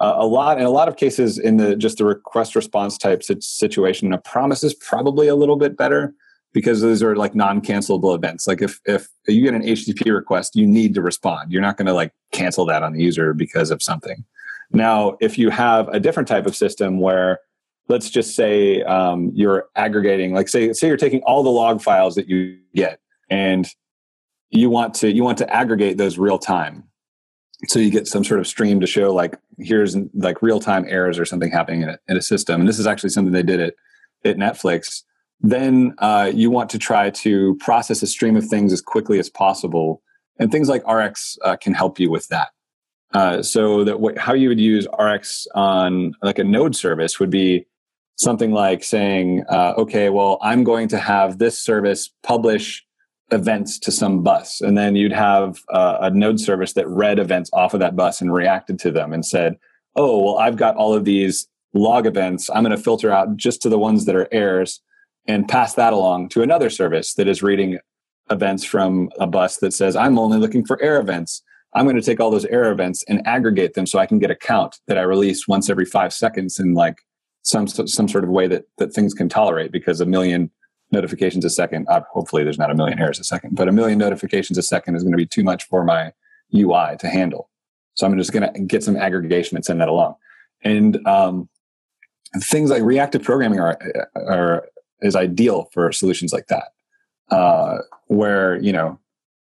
uh, a lot in a lot of cases in the just the request response type situation, a promise is probably a little bit better, because those are like non-cancelable events. Like if if you get an H T T P request, you need to respond. You're not going to like cancel that on the user because of something. Now, if you have a different type of system where, let's just say um, you're aggregating, like say say you're taking all the log files that you get, and you want to you want to aggregate those real time, so you get some sort of stream to show like here's like real time errors or something happening in a, in a system. And this is actually something they did at at Netflix. Then uh, you want to try to process a stream of things as quickly as possible, and things like Rx uh, can help you with that. Uh, so that w- how you would use Rx on like a Node service would be something like saying, uh, "Okay, well, I'm going to have this service publish events to some bus," and then you'd have uh, a Node service that read events off of that bus and reacted to them and said, "Oh, well, I've got all of these log events. I'm going to filter out just to the ones that are errors." And pass that along to another service that is reading events from a bus that says, I'm only looking for error events. I'm going to take all those error events and aggregate them so I can get a count that I release once every five seconds in like some some sort of way that, that things can tolerate, because a million notifications a second, uh, hopefully there's not a million errors a second, but a million notifications a second is going to be too much for my U I to handle. So I'm just going to get some aggregation and send that along. And um, things like reactive programming are, are is ideal for solutions like that, uh, where, you know,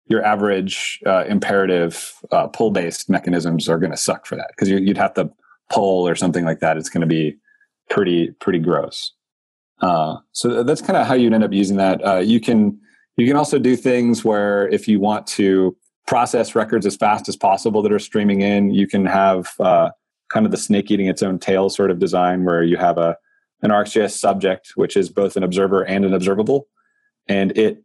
your average uh, imperative uh, pull-based mechanisms are going to suck for that, because you'd have to pull or something like that. It's going to be pretty pretty gross. Uh, so that's kind of how you'd end up using that. Uh, you can you can also do things where if you want to process records as fast as possible that are streaming in, you can have uh, kind of the snake eating its own tail sort of design, where you have a an RxJS subject, which is both an observer and an observable, and it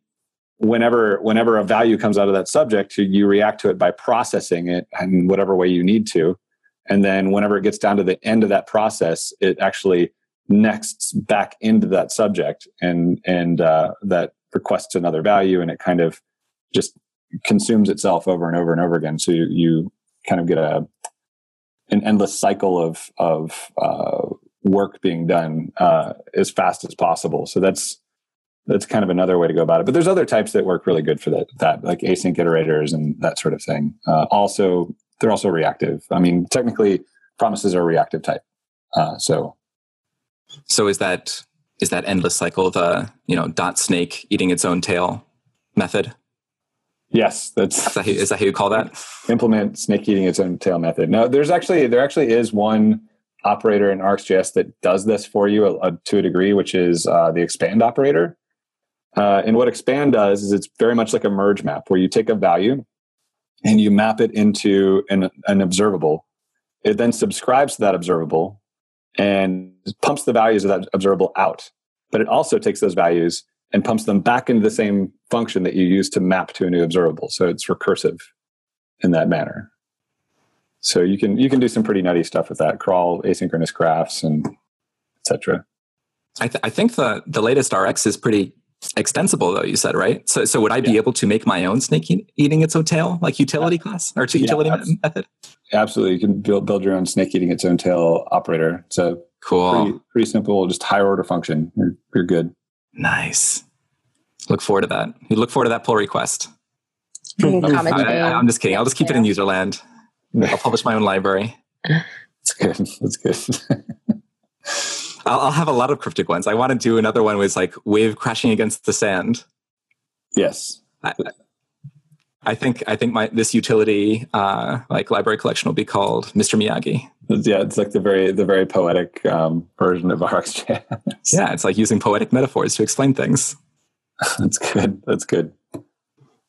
Whenever whenever a value comes out of that subject, you react to it by processing it in whatever way you need to. And then whenever it gets down to the end of that process, it actually nexts back into that subject and and uh, that requests another value, and it kind of just consumes itself over and over and over again. So you, you kind of get a an endless cycle of, of uh, work being done uh, as fast as possible. So that's That's kind of another way to go about it. But there's other types that work really good for that, that like async iterators and that sort of thing. Uh, also, they're also reactive. I mean, technically, promises are a reactive type. Uh, so, so is that is that endless cycle the you know dot snake eating its own tail method? Yes, that's is that, is that how you call that? Implement snake eating its own tail method. No, there's actually there actually is one operator in RxJS that does this for you a, a, to a degree, which is uh, the expand operator. Uh, and what expand does is it's very much like a merge map, where you take a value and you map it into an, an observable. It then subscribes to that observable and pumps the values of that observable out. But it also takes those values and pumps them back into the same function that you use to map to a new observable. So it's recursive in that manner. So you can you can do some pretty nutty stuff with that. Crawl, asynchronous graphs, and et cetera. I, th- I think the, the latest R X is pretty extensible, though, you said, right? So so would I be yeah. able to make my own snake eating its own tail, like utility yeah. class or to utility yeah, abs- method? Absolutely. You can build build your own snake eating its own tail operator. It's a cool. pretty, pretty simple, just higher order function. You're, you're good. Nice. Look forward to that. You look forward to that pull request. Mm-hmm. I'm, I, I'm just kidding. I'll just keep yeah. it in user land. I'll publish my own library. That's good. That's good. I'll, I'll have a lot of cryptic ones. I want to do another one with like wave crashing against the sand. Yes. I, I think I think my this utility uh, like library collection will be called Mister Miyagi. Yeah, it's like the very the very poetic um, version of RxJS. Yeah, it's like using poetic metaphors to explain things. That's good. That's good.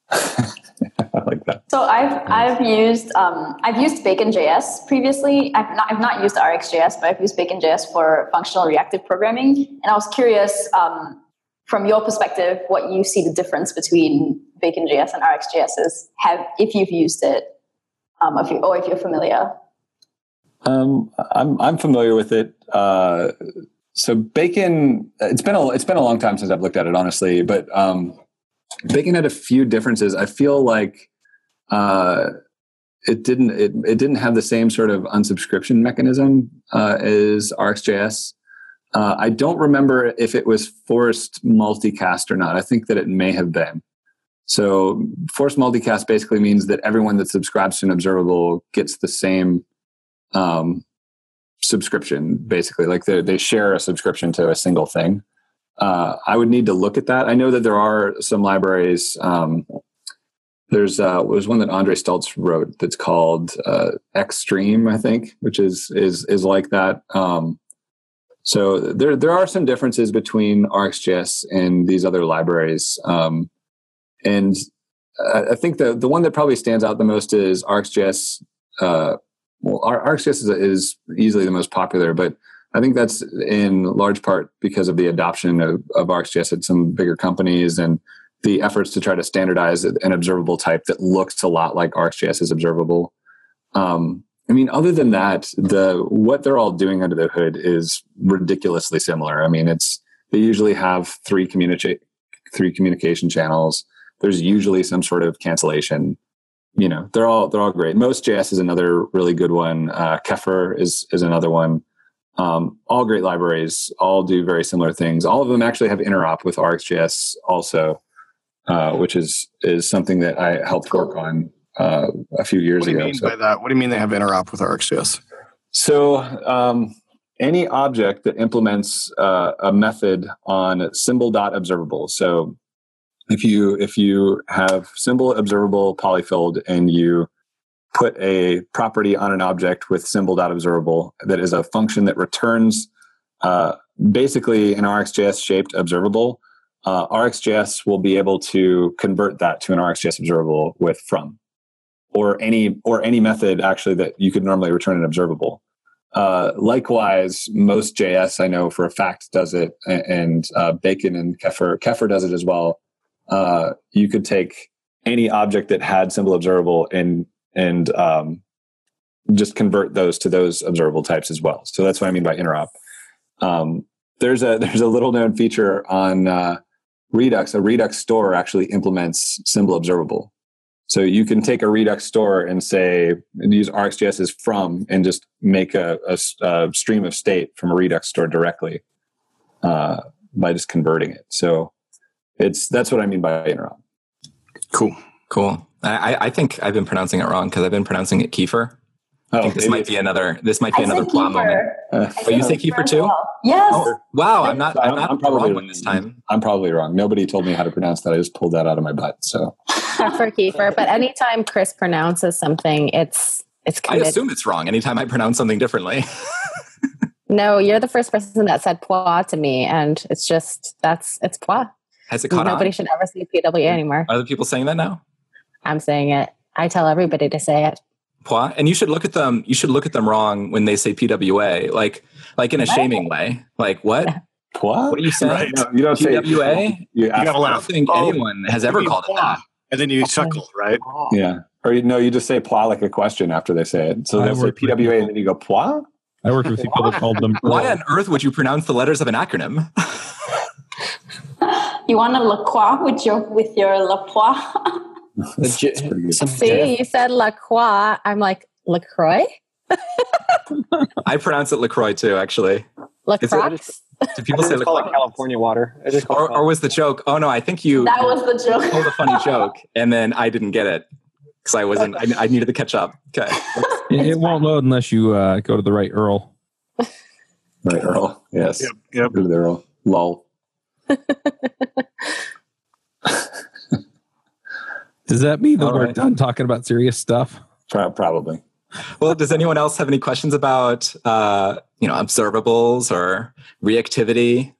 I like that. So I've I've used um, I've used Bacon.js previously. I've not I've not used RxJS, but I've used Bacon.js for functional reactive programming. And I was curious um, from your perspective, what you see the difference between Bacon.js and RxJS is. Have if you've used it, um, if you or if you're familiar. Um, I'm I'm familiar with it. Uh, so Bacon, it's been a it's been a long time since I've looked at it, honestly, but. Um, Bacon had a few differences. I feel like uh, it didn't it, it didn't have the same sort of unsubscription mechanism uh, as RxJS. Uh, I don't remember if it was forced multicast or not. I think that it may have been. So forced multicast basically means that everyone that subscribes to an observable gets the same um, subscription, basically. Like they, they share a subscription to a single thing. Uh, I would need to look at that. I know that there are some libraries. Um, there's uh, there's one that André Staltz wrote that's called uh, Xtreme, I think, which is is is like that. Um, so there there are some differences between RxJS and these other libraries, um, and I, I think the the one that probably stands out the most is RxJS. Uh, well, RxJS is, is easily the most popular, but I think that's in large part because of the adoption of, of RxJS at some bigger companies and the efforts to try to standardize an observable type that looks a lot like RxJS is observable. Um, I mean, other than that, the what they're all doing under the hood is ridiculously similar. I mean, it's they usually have three communica- three communication channels. there's usually some sort of cancellation. You know, they're all they're all great. Most.js is another really good one. Uh, Kefir is is another one. Um, all great libraries, all do very similar things. All of them actually have interop with RxJS also, uh, which is is something that I helped work on uh, a few years ago. What do you ago, mean so. by that? What do you mean they have interop with RxJS? So um, any object that implements uh, a method on symbol.observable. So if you if you have symbol.observable polyfilled and you put a property on an object with symbol.observable that is a function that returns uh, basically an RxJS-shaped observable, uh, RxJS will be able to convert that to an RxJS observable with from, or any or any method actually that you could normally return an observable. Uh, likewise, Most.js, I know for a fact, does it, and uh, Bacon and Kefir, Kefir does it as well. Uh, you could take any object that had symbol observable and and um, just convert those to those observable types as well. So that's what I mean by interop. Um, there's a there's a little known feature on uh, Redux. A Redux store actually implements symbol observable. So you can take a Redux store and say and use RxJS's from and just make a, a, a stream of state from a Redux store directly uh, by just converting it. So it's that's what I mean by interop. Cool, cool. I, I think I've been pronouncing it wrong because I've been pronouncing it Kefir. Oh, I think this might is. be another. This might be I another plot moment. Uh, oh, you say Kefir too? Well. Yes. Oh, wow, I'm not. So I'm, I'm not I'm probably wrong this time. I'm probably wrong. Nobody told me how to pronounce that. I just pulled that out of my butt. So Kefir, Kefir. But anytime Chris pronounces something, it's it's. Committed. I assume it's wrong. Anytime I pronounce something differently. No, you're the first person that said "poi" to me, and it's just that's it's "poi." Has it caught Nobody on? Nobody should ever say P W A anymore. Are the people saying that now? I'm saying it. I tell everybody to say it. Poi? And you should look at them. You should look at them wrong when they say P W A, like like in a what? shaming way. Like what? Poi? What are you saying? Right. No, you don't P W A? Say, you, you gotta laugh. I don't think oh, anyone has ever called poi. it that. And then you okay. chuckle, right? Yeah. Or you no, you just say poi like a question after they say it. So I they'll say P W A and then you go poi. I worked with people that called them. Poi. Why on earth would you pronounce the letters of an acronym? You want a la croix with your with your la croix? J- See, you said la croix. I'm like LaCroix. I pronounce it LaCroix too, actually. LaCroix. Do people say LaCroix? Like California water. I just or, or was the joke? Oh no, I think you. That was the joke. Told a funny joke, and then I didn't get it because I wasn't. I, I needed to catch up. Okay. It, it won't load unless you uh, go to the right U R L. Right U R L. Yes. Yep. Yep. Go to the U R L. Lol. Does that mean that we're done talking about serious stuff? Probably. Well, does anyone else have any questions about uh, you know observables or reactivity?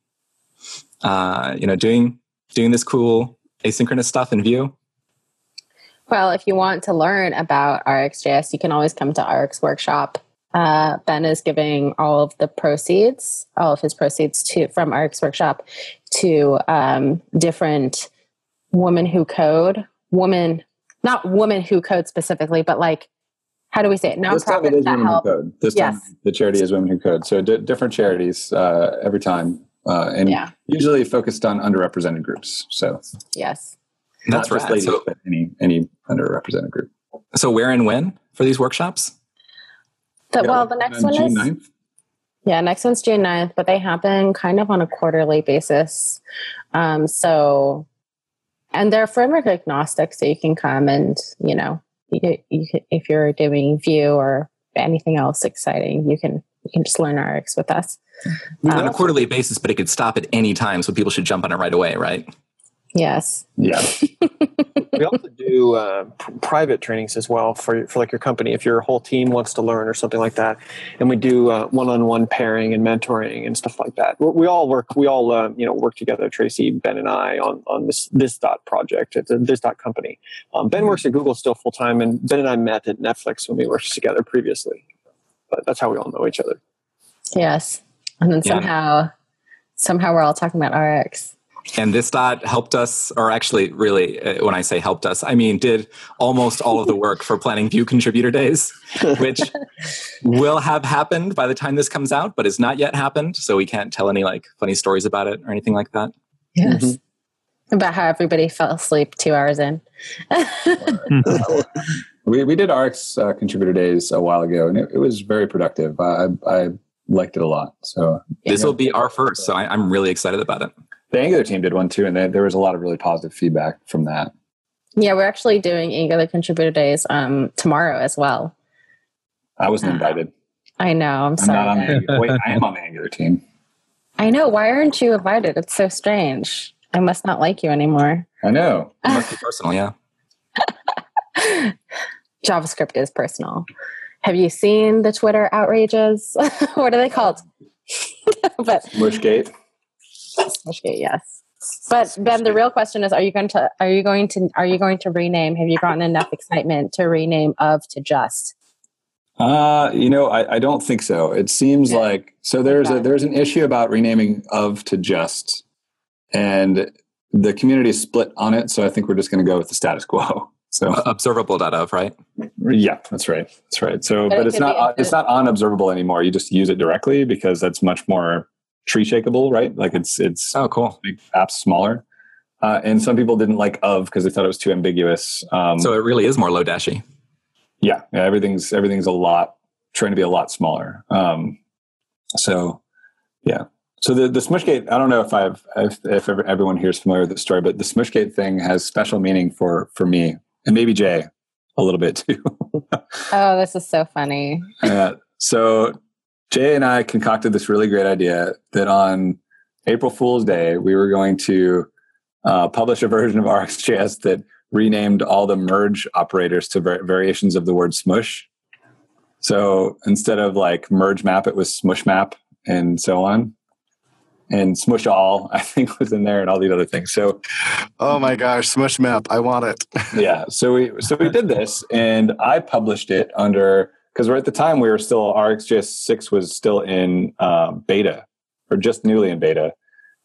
Uh, you know, doing doing this cool asynchronous stuff in Vue. Well, if you want to learn about RxJS, you can always come to Rx Workshop. Uh, Ben is giving all of the proceeds, all of his proceeds to from Rx Workshop to um, different women who code, women, not women who code specifically, but like, how do we say it? Nonprofits this time it is that women help. Who code. This yes. time the charity is Women Who Code. So d- different charities uh, every time, uh, and yeah. usually focused on underrepresented groups. So yes, not that's just right. ladies, so, but any any underrepresented group. So where and when for these workshops? The, yeah, well, the next one is June ninth. Yeah, next one's June ninth, but they happen kind of on a quarterly basis. Um, so, and they're framework agnostic, so you can come and, you know, you, you can, if you're doing Vue or anything else exciting, you can you can just learn Rx with us. Um, on a quarterly basis, but it could stop at any time, so people should jump on it right away, right? Yes. Yeah. We also do uh, p- private trainings as well for for like your company if your whole team wants to learn or something like that, and we do uh, one-on-one pairing and mentoring and stuff like that. We, we all work we all uh, you know work together. Tracy, Ben, and I on on this this dot project, it's a, this dot company. Um, Ben works at Google still full time, and Ben and I met at Netflix when we worked together previously. But that's how we all know each other. Yes, and then yeah. somehow somehow we're all talking about Rx. And this dot helped us, or actually really, when I say helped us, I mean did almost all of the work for planning Vue Contributor Days, which will have happened by the time this comes out, but is not yet happened. So we can't tell any like funny stories about it or anything like that. Yes. Mm-hmm. About how everybody fell asleep two hours in. we we did Rx uh, contributor days a while ago, and it, it was very productive. I I liked it a lot. So this will be our first, so I, I'm really excited about it. The Angular team did one too, and they, there was a lot of really positive feedback from that. Yeah, we're actually doing Angular contributor days um, tomorrow as well. I wasn't uh, invited. I know. I'm, I'm sorry. Not on the, wait, I am on the Angular team. I know. Why aren't you invited? It's so strange. I must not like you anymore. I know. It must be personal, yeah. JavaScript is personal. Have you seen the Twitter outrages? What are they called? but Smushgate. Smushgate, yes. But Ben, the real question is: Are you going to? Are you going to? Are you going to rename? Have you gotten enough excitement to rename of to just? Uh, you know, I, I don't think so. It seems yeah. like so. There's okay. a there's an issue about renaming of to just. And the community is split on it, so I think we're just going to go with the status quo. So uh, observable dot of, right? Yeah, that's right. That's right. So, but, but it it's not on, it's not on observable anymore. You just use it directly because that's much more tree shakeable, right? Like it's it's oh cool, big apps smaller. Uh, and some people didn't like of because they thought it was too ambiguous. Um, so it really is more Lodashy. Yeah, yeah, everything's everything's a lot trying to be a lot smaller. Um, so yeah. So the, the Smushgate, I don't know if I've if, if everyone here is familiar with the story, but the Smushgate thing has special meaning for for me and maybe Jay a little bit too. Oh, this is so funny. uh, so Jay and I concocted this really great idea that on April Fool's Day, we were going to uh, publish a version of R X J S that renamed all the merge operators to var- variations of the word smush. So instead of like merge map, it was smush map and so on. And Smush All, I think, was in there, and all these other things. So, oh my gosh, Smush Map, I want it. yeah. So we so we did this, and I published it under because we're at the time we were still R X J S six was still in uh, beta or just newly in beta,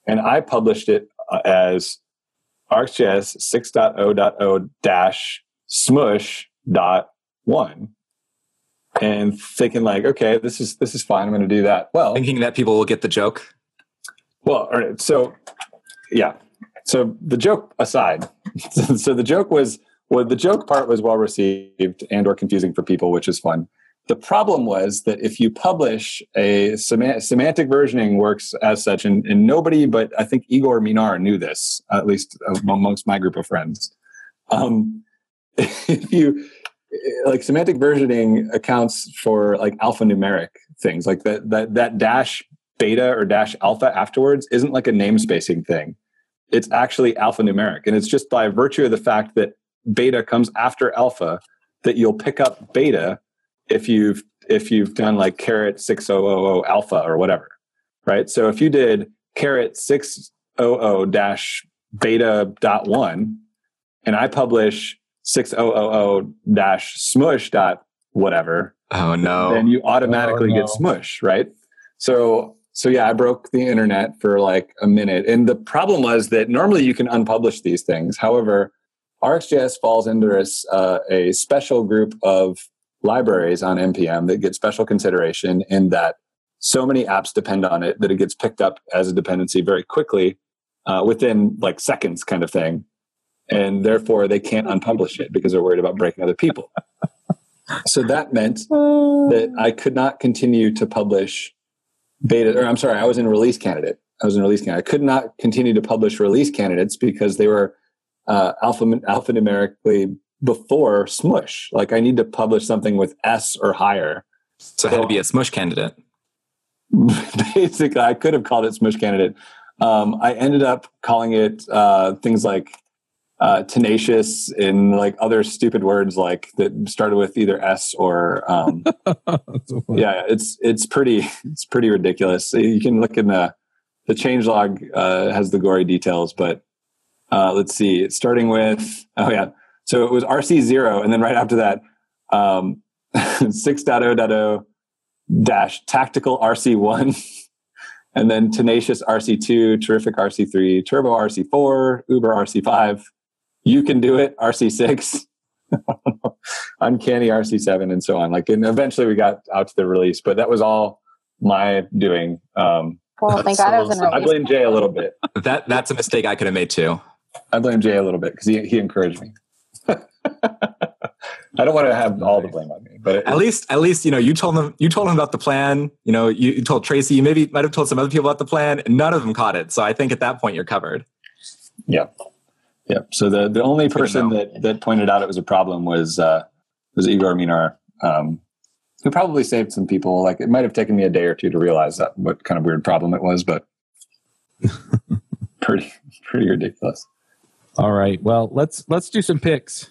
and I published it uh, as R X J S six point oh point oh dash smush dot one. And thinking like, okay, this is this is fine. I'm going to do that. Well, thinking that people will get the joke. Well, all right, so yeah. So the joke aside, so, so the joke was, well, the joke part was well received and or confusing for people, which is fun. The problem was that if you publish a semant- semantic versioning works as such, and, and nobody but I think Igor Minar knew this, at least amongst my group of friends. Um, if you like semantic versioning accounts for like alphanumeric things, like that that that dash. Beta or dash alpha afterwards isn't like a namespacing thing. It's actually alphanumeric. And it's just by virtue of the fact that beta comes after alpha that you'll pick up beta if you've if you've done like caret six thousand alpha or whatever, right? So if you did caret six hundred dash beta dot one and I publish six thousand dash smush dot whatever, oh no, then you automatically oh, no. get smush, right? So... So yeah, I broke the internet for like a minute. And the problem was that normally you can unpublish these things. However, R X J S falls under a, uh, a special group of libraries on N P M that get special consideration in that so many apps depend on it that it gets picked up as a dependency very quickly uh, within like seconds kind of thing. And therefore they can't unpublish it because they're worried about breaking other people. So that meant that I could not continue to publish Beta, or I'm sorry, I was in release candidate. I was in release candidate. I could not continue to publish release candidates because they were uh, alpha, alphanumerically before smush. Like I need to publish something with S or higher. So, so it had to be a smush candidate. Basically, I could have called it smush candidate. Um, I ended up calling it uh, things like uh, tenacious and like other stupid words like that started with either S or, um, so yeah, it's, it's pretty, it's pretty ridiculous. You can look in the, the changelog, uh, has the gory details, but, uh, let's see, it's starting with, oh yeah. So it was R C zero. And then right after that, um, six point oh point oh dash tactical R C one and then tenacious R C two, terrific R C three, turbo R C four, uber R C five. You can do it, R C six, uncanny R C seven, and so on. Like, and eventually we got out to the release, but that was all my doing. Um, well, thank God I was in release. I blame Jay a little bit. That that's a mistake I could have made too. I blame Jay a little bit because he, he encouraged me. I don't want to have all the blame on me, but it, at least, at least, you know, you told him, you told him about the plan, you know, you, you told Tracy, you maybe might've told some other people about the plan and none of them caught it. So I think at that point you're covered. Yeah. Yeah. So the, the only person that, that pointed out it was a problem was, uh, was Igor Minar, um, who probably saved some people. Like it might've taken me a day or two to realize that what kind of weird problem it was, but pretty, pretty ridiculous. All right. Well, let's, let's do some picks.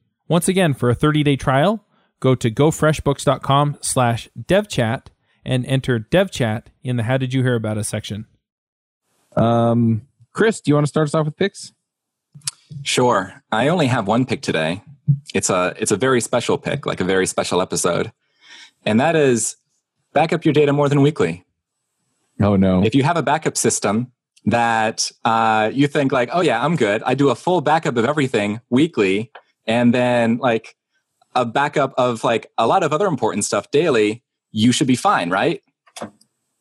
Once again, for a thirty-day trial, go to go fresh books dot com slash dev chat and enter devchat in the How Did You Hear About Us section. Um, Chris, do you want to start us off with picks? Sure. I only have one pick today. It's a it's a very special pick, like a very special episode. And that is back up your data more than weekly. Oh, no. If you have a backup system that uh, you think like, oh, yeah, I'm good. I do a full backup of everything weekly. And then like a backup of like a lot of other important stuff daily, you should be fine, right?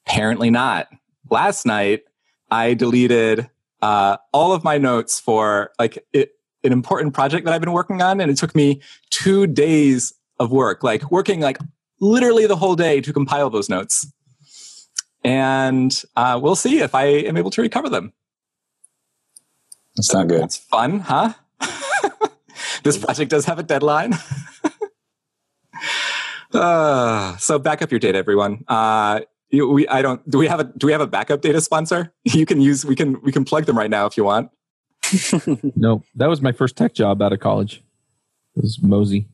Apparently not. Last night, I deleted uh, all of my notes for like it, an important project that I've been working on. And it took me two days of work, like working like literally the whole day to compile those notes. And uh, we'll see if I am able to recover them. That's not good. That's fun, huh? This project does have a deadline. uh, so back up your data, everyone. Uh, you, we, I don't. Do we have a Do we have a backup data sponsor? You can use. We can. We can plug them right now if you want. No, that was my first tech job out of college. It was Mosey.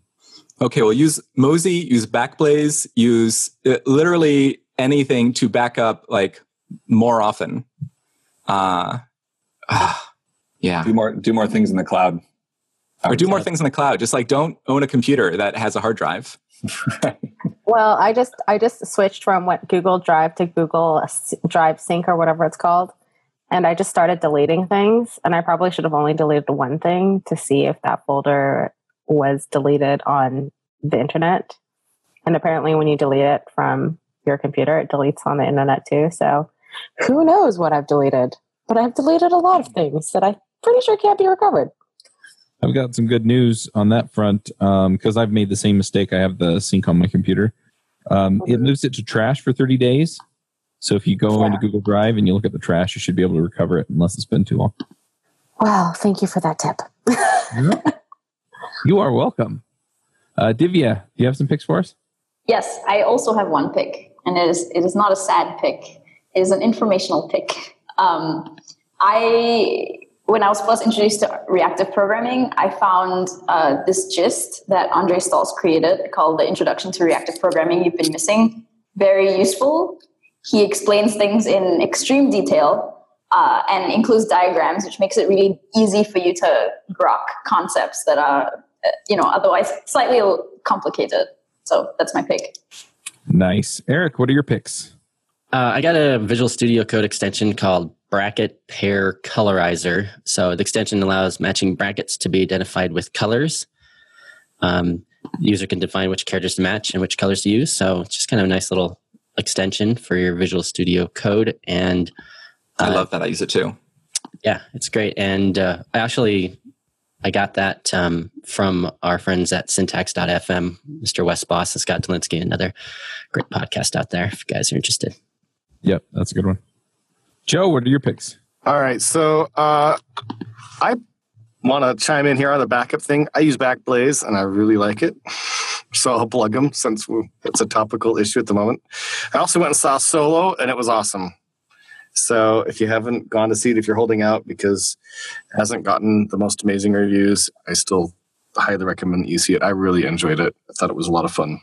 Okay, well, use Mosey. Use Backblaze. Use uh, literally anything to back up like more often. Uh, uh, yeah. Do more. Do more things in the cloud. Or do more things in the cloud. Just like don't own a computer that has a hard drive. Well, I just I just switched from what Google Drive to Google Drive Sync or whatever it's called, and I just started deleting things. And I probably should have only deleted one thing to see if that folder was deleted on the internet. And apparently, when you delete it from your computer, it deletes on the internet too. So who knows what I've deleted? But I've deleted a lot of things that I'm pretty sure can't be recovered. I've got some good news on that front because um, I've made the same mistake. I have the sync on my computer. Um, it moves it to trash for thirty days. So if you go yeah. into Google Drive and you look at the trash, you should be able to recover it unless it's been too long. Wow. Thank you for that tip. Yeah. You are welcome. Uh, Divya, do you have some picks for us? Yes. I also have one pick. And it is, it is not a sad pick. It is an informational pick. Um, I... When I was first introduced to reactive programming, I found uh, this gist that André Staltz created called The Introduction to Reactive Programming You've Been Missing. Very useful. He explains things in extreme detail uh, and includes diagrams, which makes it really easy for you to grok concepts that are, you know, otherwise slightly complicated. So that's my pick. Nice. Eric, what are your picks? Uh, I got a Visual Studio Code extension called Bracket Pair Colorizer. So the extension allows matching brackets to be identified with colors. Um, the user can define which characters to match and which colors to use. So it's just kind of a nice little extension for your Visual Studio Code. And uh, I love that. I use it too. Yeah, it's great. And uh, I actually, I got that um, from our friends at syntax dot f m, Mister West Boss and Scott Dolinsky, another great podcast out there if you guys are interested. Yep, that's a good one. Joe, what are your picks? All right, so uh, I want to chime in here on the backup thing? I use Backblaze, and I really like it. So I'll plug them since it's a topical issue at the moment. I also went and saw Solo, and it was awesome. So if you haven't gone to see it, if you're holding out because it hasn't gotten the most amazing reviews, I still highly recommend that you see it. I really enjoyed it. I thought it was a lot of fun.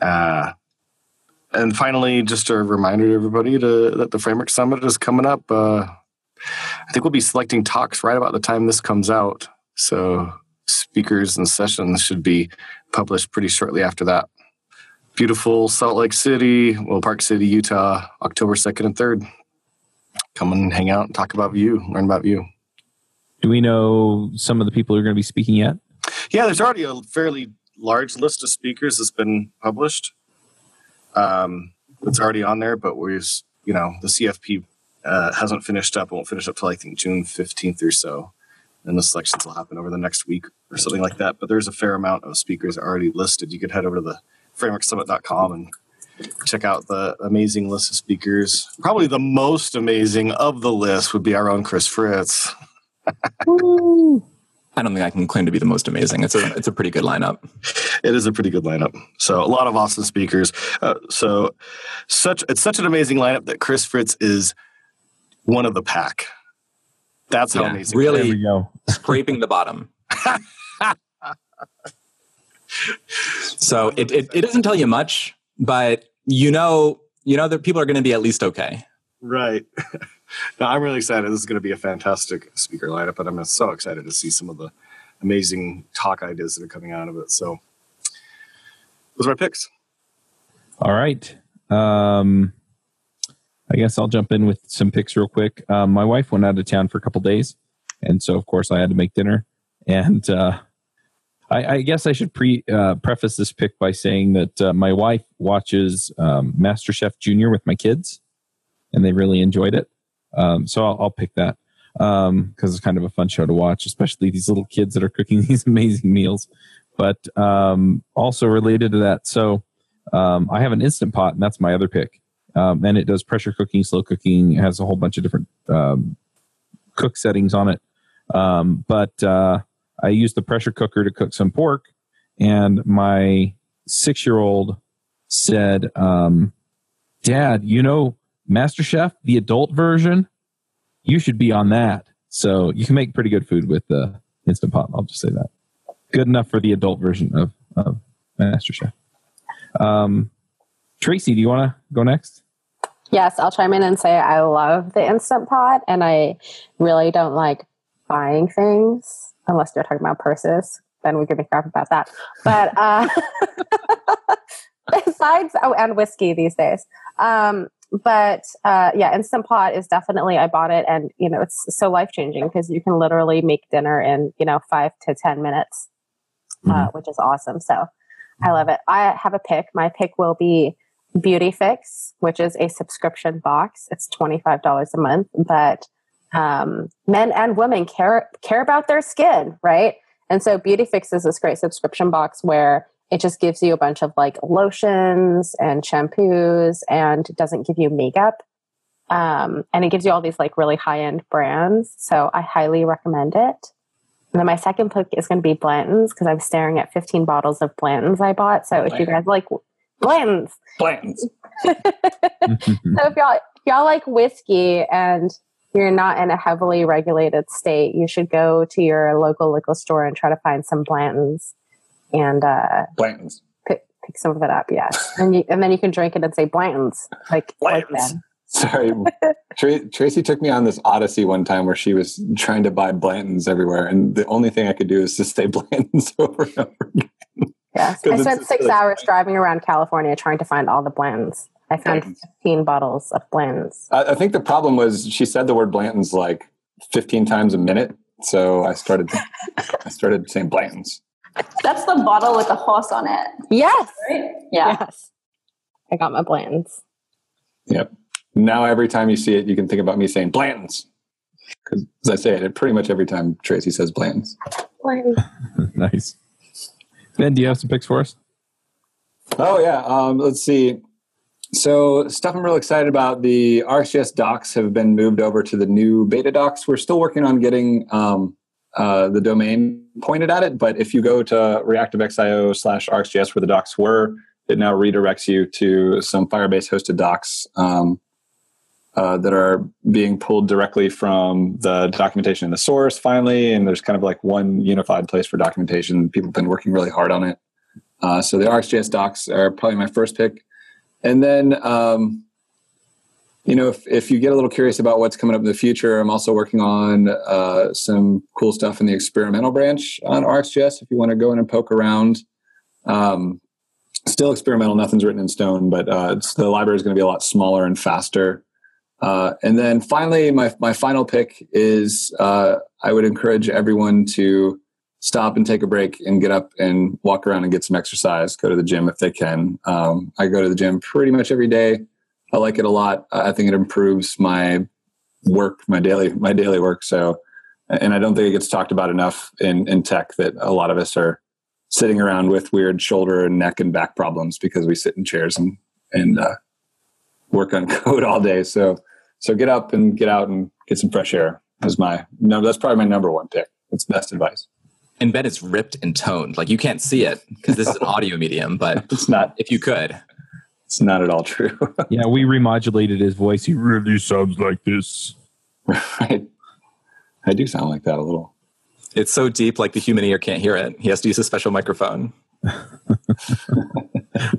Uh, and finally, just a reminder to everybody to, that the Framework Summit is coming up. Uh, I think we'll be selecting talks right about the time this comes out. So speakers and sessions should be published pretty shortly after that. Beautiful Salt Lake City, well, Park City, Utah, October second and third. Come and hang out and talk about Vue, learn about Vue. Do we know some of the people who are going to be speaking yet? Yeah, there's already a fairly large list of speakers that's been published. Um, it's already on there, but we're, you know, the C F P uh, hasn't finished up. It won't finish up till I think June fifteenth or so. And the selections will happen over the next week or something like that. But there's a fair amount of speakers already listed. You could head over to the framework summit dot com and check out the amazing list of speakers. Probably the most amazing of the list would be our own Chris Fritz. I don't think I can claim to be the most amazing. It's a, it's a pretty good lineup. It is a pretty good lineup. So a lot of awesome speakers. Uh, so such it's such an amazing lineup that Chris Fritz is one of the pack. That's how yeah, amazing. Really there we go. Scraping the bottom. So it, it, it doesn't tell you much, but you know you know that people are going to be at least okay. Right. No, I'm really excited. This is going to be a fantastic speaker lineup, and I'm so excited to see some of the amazing talk ideas that are coming out of it. So those are my picks. All right. Um, I guess I'll jump in with some picks real quick. Um, my wife went out of town for a couple days, and so, of course, I had to make dinner. And uh, I, I guess I should pre uh, preface this pick by saying that uh, my wife watches um, MasterChef Junior with my kids, and they really enjoyed it. Um, so I'll, I'll pick that because um, it's kind of a fun show to watch, especially these little kids that are cooking these amazing meals. But um, also related to that, so um, I have an Instant Pot, and that's my other pick. Um, and it does pressure cooking, slow cooking, has a whole bunch of different um, cook settings on it. Um, but uh, I used the pressure cooker to cook some pork, and my six-year-old said, um, Dad, you know, MasterChef, the adult version, you should be on that. So you can make pretty good food with the uh, Instant Pot. I'll just say that. Good enough for the adult version of, of MasterChef. Um, Tracy, do you want to go next? Yes, I'll chime in and say I love the Instant Pot, and I really don't like buying things unless you're talking about purses. Then we can make crap about that. But uh, besides, oh, and whiskey these days. Um, But uh, yeah, Instant Pot is definitely, I bought it, and you know, it's so life-changing because you can literally make dinner in, you know, five to ten minutes, mm-hmm. uh, which is awesome. So I love it. I have a pick. My pick will be Beauty Fix, which is a subscription box. It's twenty-five dollars a month, but um, men and women care, care about their skin, right? And so Beauty Fix is this great subscription box where it just gives you a bunch of like lotions and shampoos, and doesn't give you makeup. Um, and it gives you all these like really high-end brands. So I highly recommend it. And then my second pick is going to be Blantons, because I'm staring at fifteen bottles of Blantons I bought. So Blanton. If you guys like Blantons. Blantons. So if y'all, if y'all like whiskey and you're not in a heavily regulated state, you should go to your local liquor store and try to find some Blantons. And uh, Blantons. Pick, pick some of it up, yeah. And, you, and then you can drink it and say Blantons. Like, Blantons. Like Sorry. Tra- Tracy took me on this odyssey one time where she was trying to buy Blantons everywhere. And the only thing I could do is just say Blantons over and over again. Yeah. I spent six like, hours driving around California trying to find all the Blantons. I found Blantons. fifteen bottles of Blantons. I, I think the problem was she said the word Blantons like fifteen times a minute. So I started, I started saying Blantons. That's the bottle with the horse on it. Yes. Right? Yeah. Yes. I got my Blantons. Yep. Now every time you see it, you can think about me saying Blantons. Because as I say it, it pretty much every time Tracy says Blantons. Blantons. Nice. Ben, do you have some picks for us? Oh, yeah. Um, let's see. So stuff I'm real excited about. The R X J S docs have been moved over to the new beta docs. We're still working on getting... Um, uh, the domain pointed at it. But if you go to reactivex dot io slash RxJS where the docs were, it now redirects you to some Firebase hosted docs um, uh, that are being pulled directly from the documentation in the source finally. And there's kind of like one unified place for documentation. People have been working really hard on it. Uh, so the RxJS docs are probably my first pick. And then, um, you know, if, if you get a little curious about what's coming up in the future, I'm also working on uh, some cool stuff in the experimental branch on RxJS. If you want to go in and poke around, um, still experimental, nothing's written in stone, but uh, it's, the library is going to be a lot smaller and faster. Uh, and then finally, my, my final pick is uh, I would encourage everyone to stop and take a break and get up and walk around and get some exercise. Go to the gym if they can. Um, I go to the gym pretty much every day. I like it a lot. I think it improves my work, my daily, my daily work. So, and I don't think it gets talked about enough in, in tech that a lot of us are sitting around with weird shoulder and neck and back problems because we sit in chairs and, and uh, work on code all day. So, so get up and get out and get some fresh air is my, no, that's probably my number one pick. That's the best advice. And Ben, it's ripped and toned. Like, you can't see it because this is an audio medium, but it's not. If you could. It's not at all true. Yeah, we remodulated his voice. He really sounds like this. Right. I do sound like that a little. It's so deep, like the human ear can't hear it. He has to use a special microphone.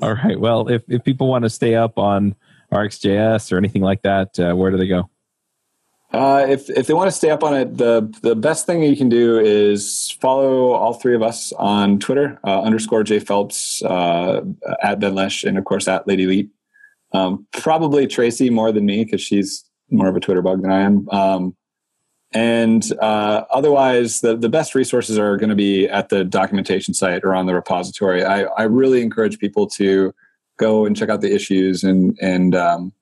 All right. Well, if, if people want to stay up on RxJS or anything like that, uh, where do they go? Uh, if if they want to stay up on it, the the best thing you can do is follow all three of us on Twitter, uh, underscore Jay Phelps, uh, at Ben Lesh, and of course at Lady Leap. Um, probably Tracy more than me because she's more of a Twitter bug than I am. Um, and uh, otherwise, the, the best resources are going to be at the documentation site or on the repository. I, I really encourage people to go and check out the issues and and um,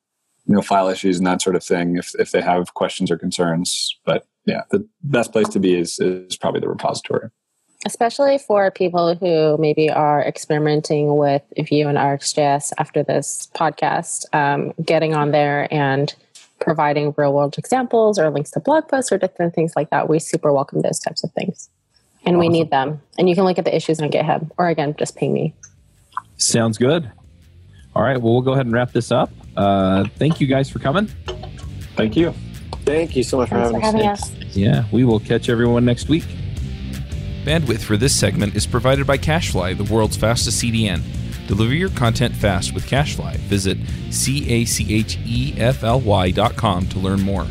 you know, file issues and that sort of thing if if they have questions or concerns. But yeah, the best place to be is is probably the repository. Especially for people who maybe are experimenting with Vue and RxJS after this podcast, um, getting on there and providing real world examples or links to blog posts or different things like that. We super welcome those types of things. And awesome. We need them. And you can look at the issues on GitHub or, again, just ping me. Sounds good. All right. Well, we'll go ahead and wrap this up. Uh, thank you guys for coming. Thank you. Thank you so much Thanks for having, for having us. us. Yeah, we will catch everyone next week. Bandwidth for this segment is provided by CacheFly, the world's fastest C D N. Deliver your content fast with CacheFly. Visit C A C H E F L Y dot com to learn more.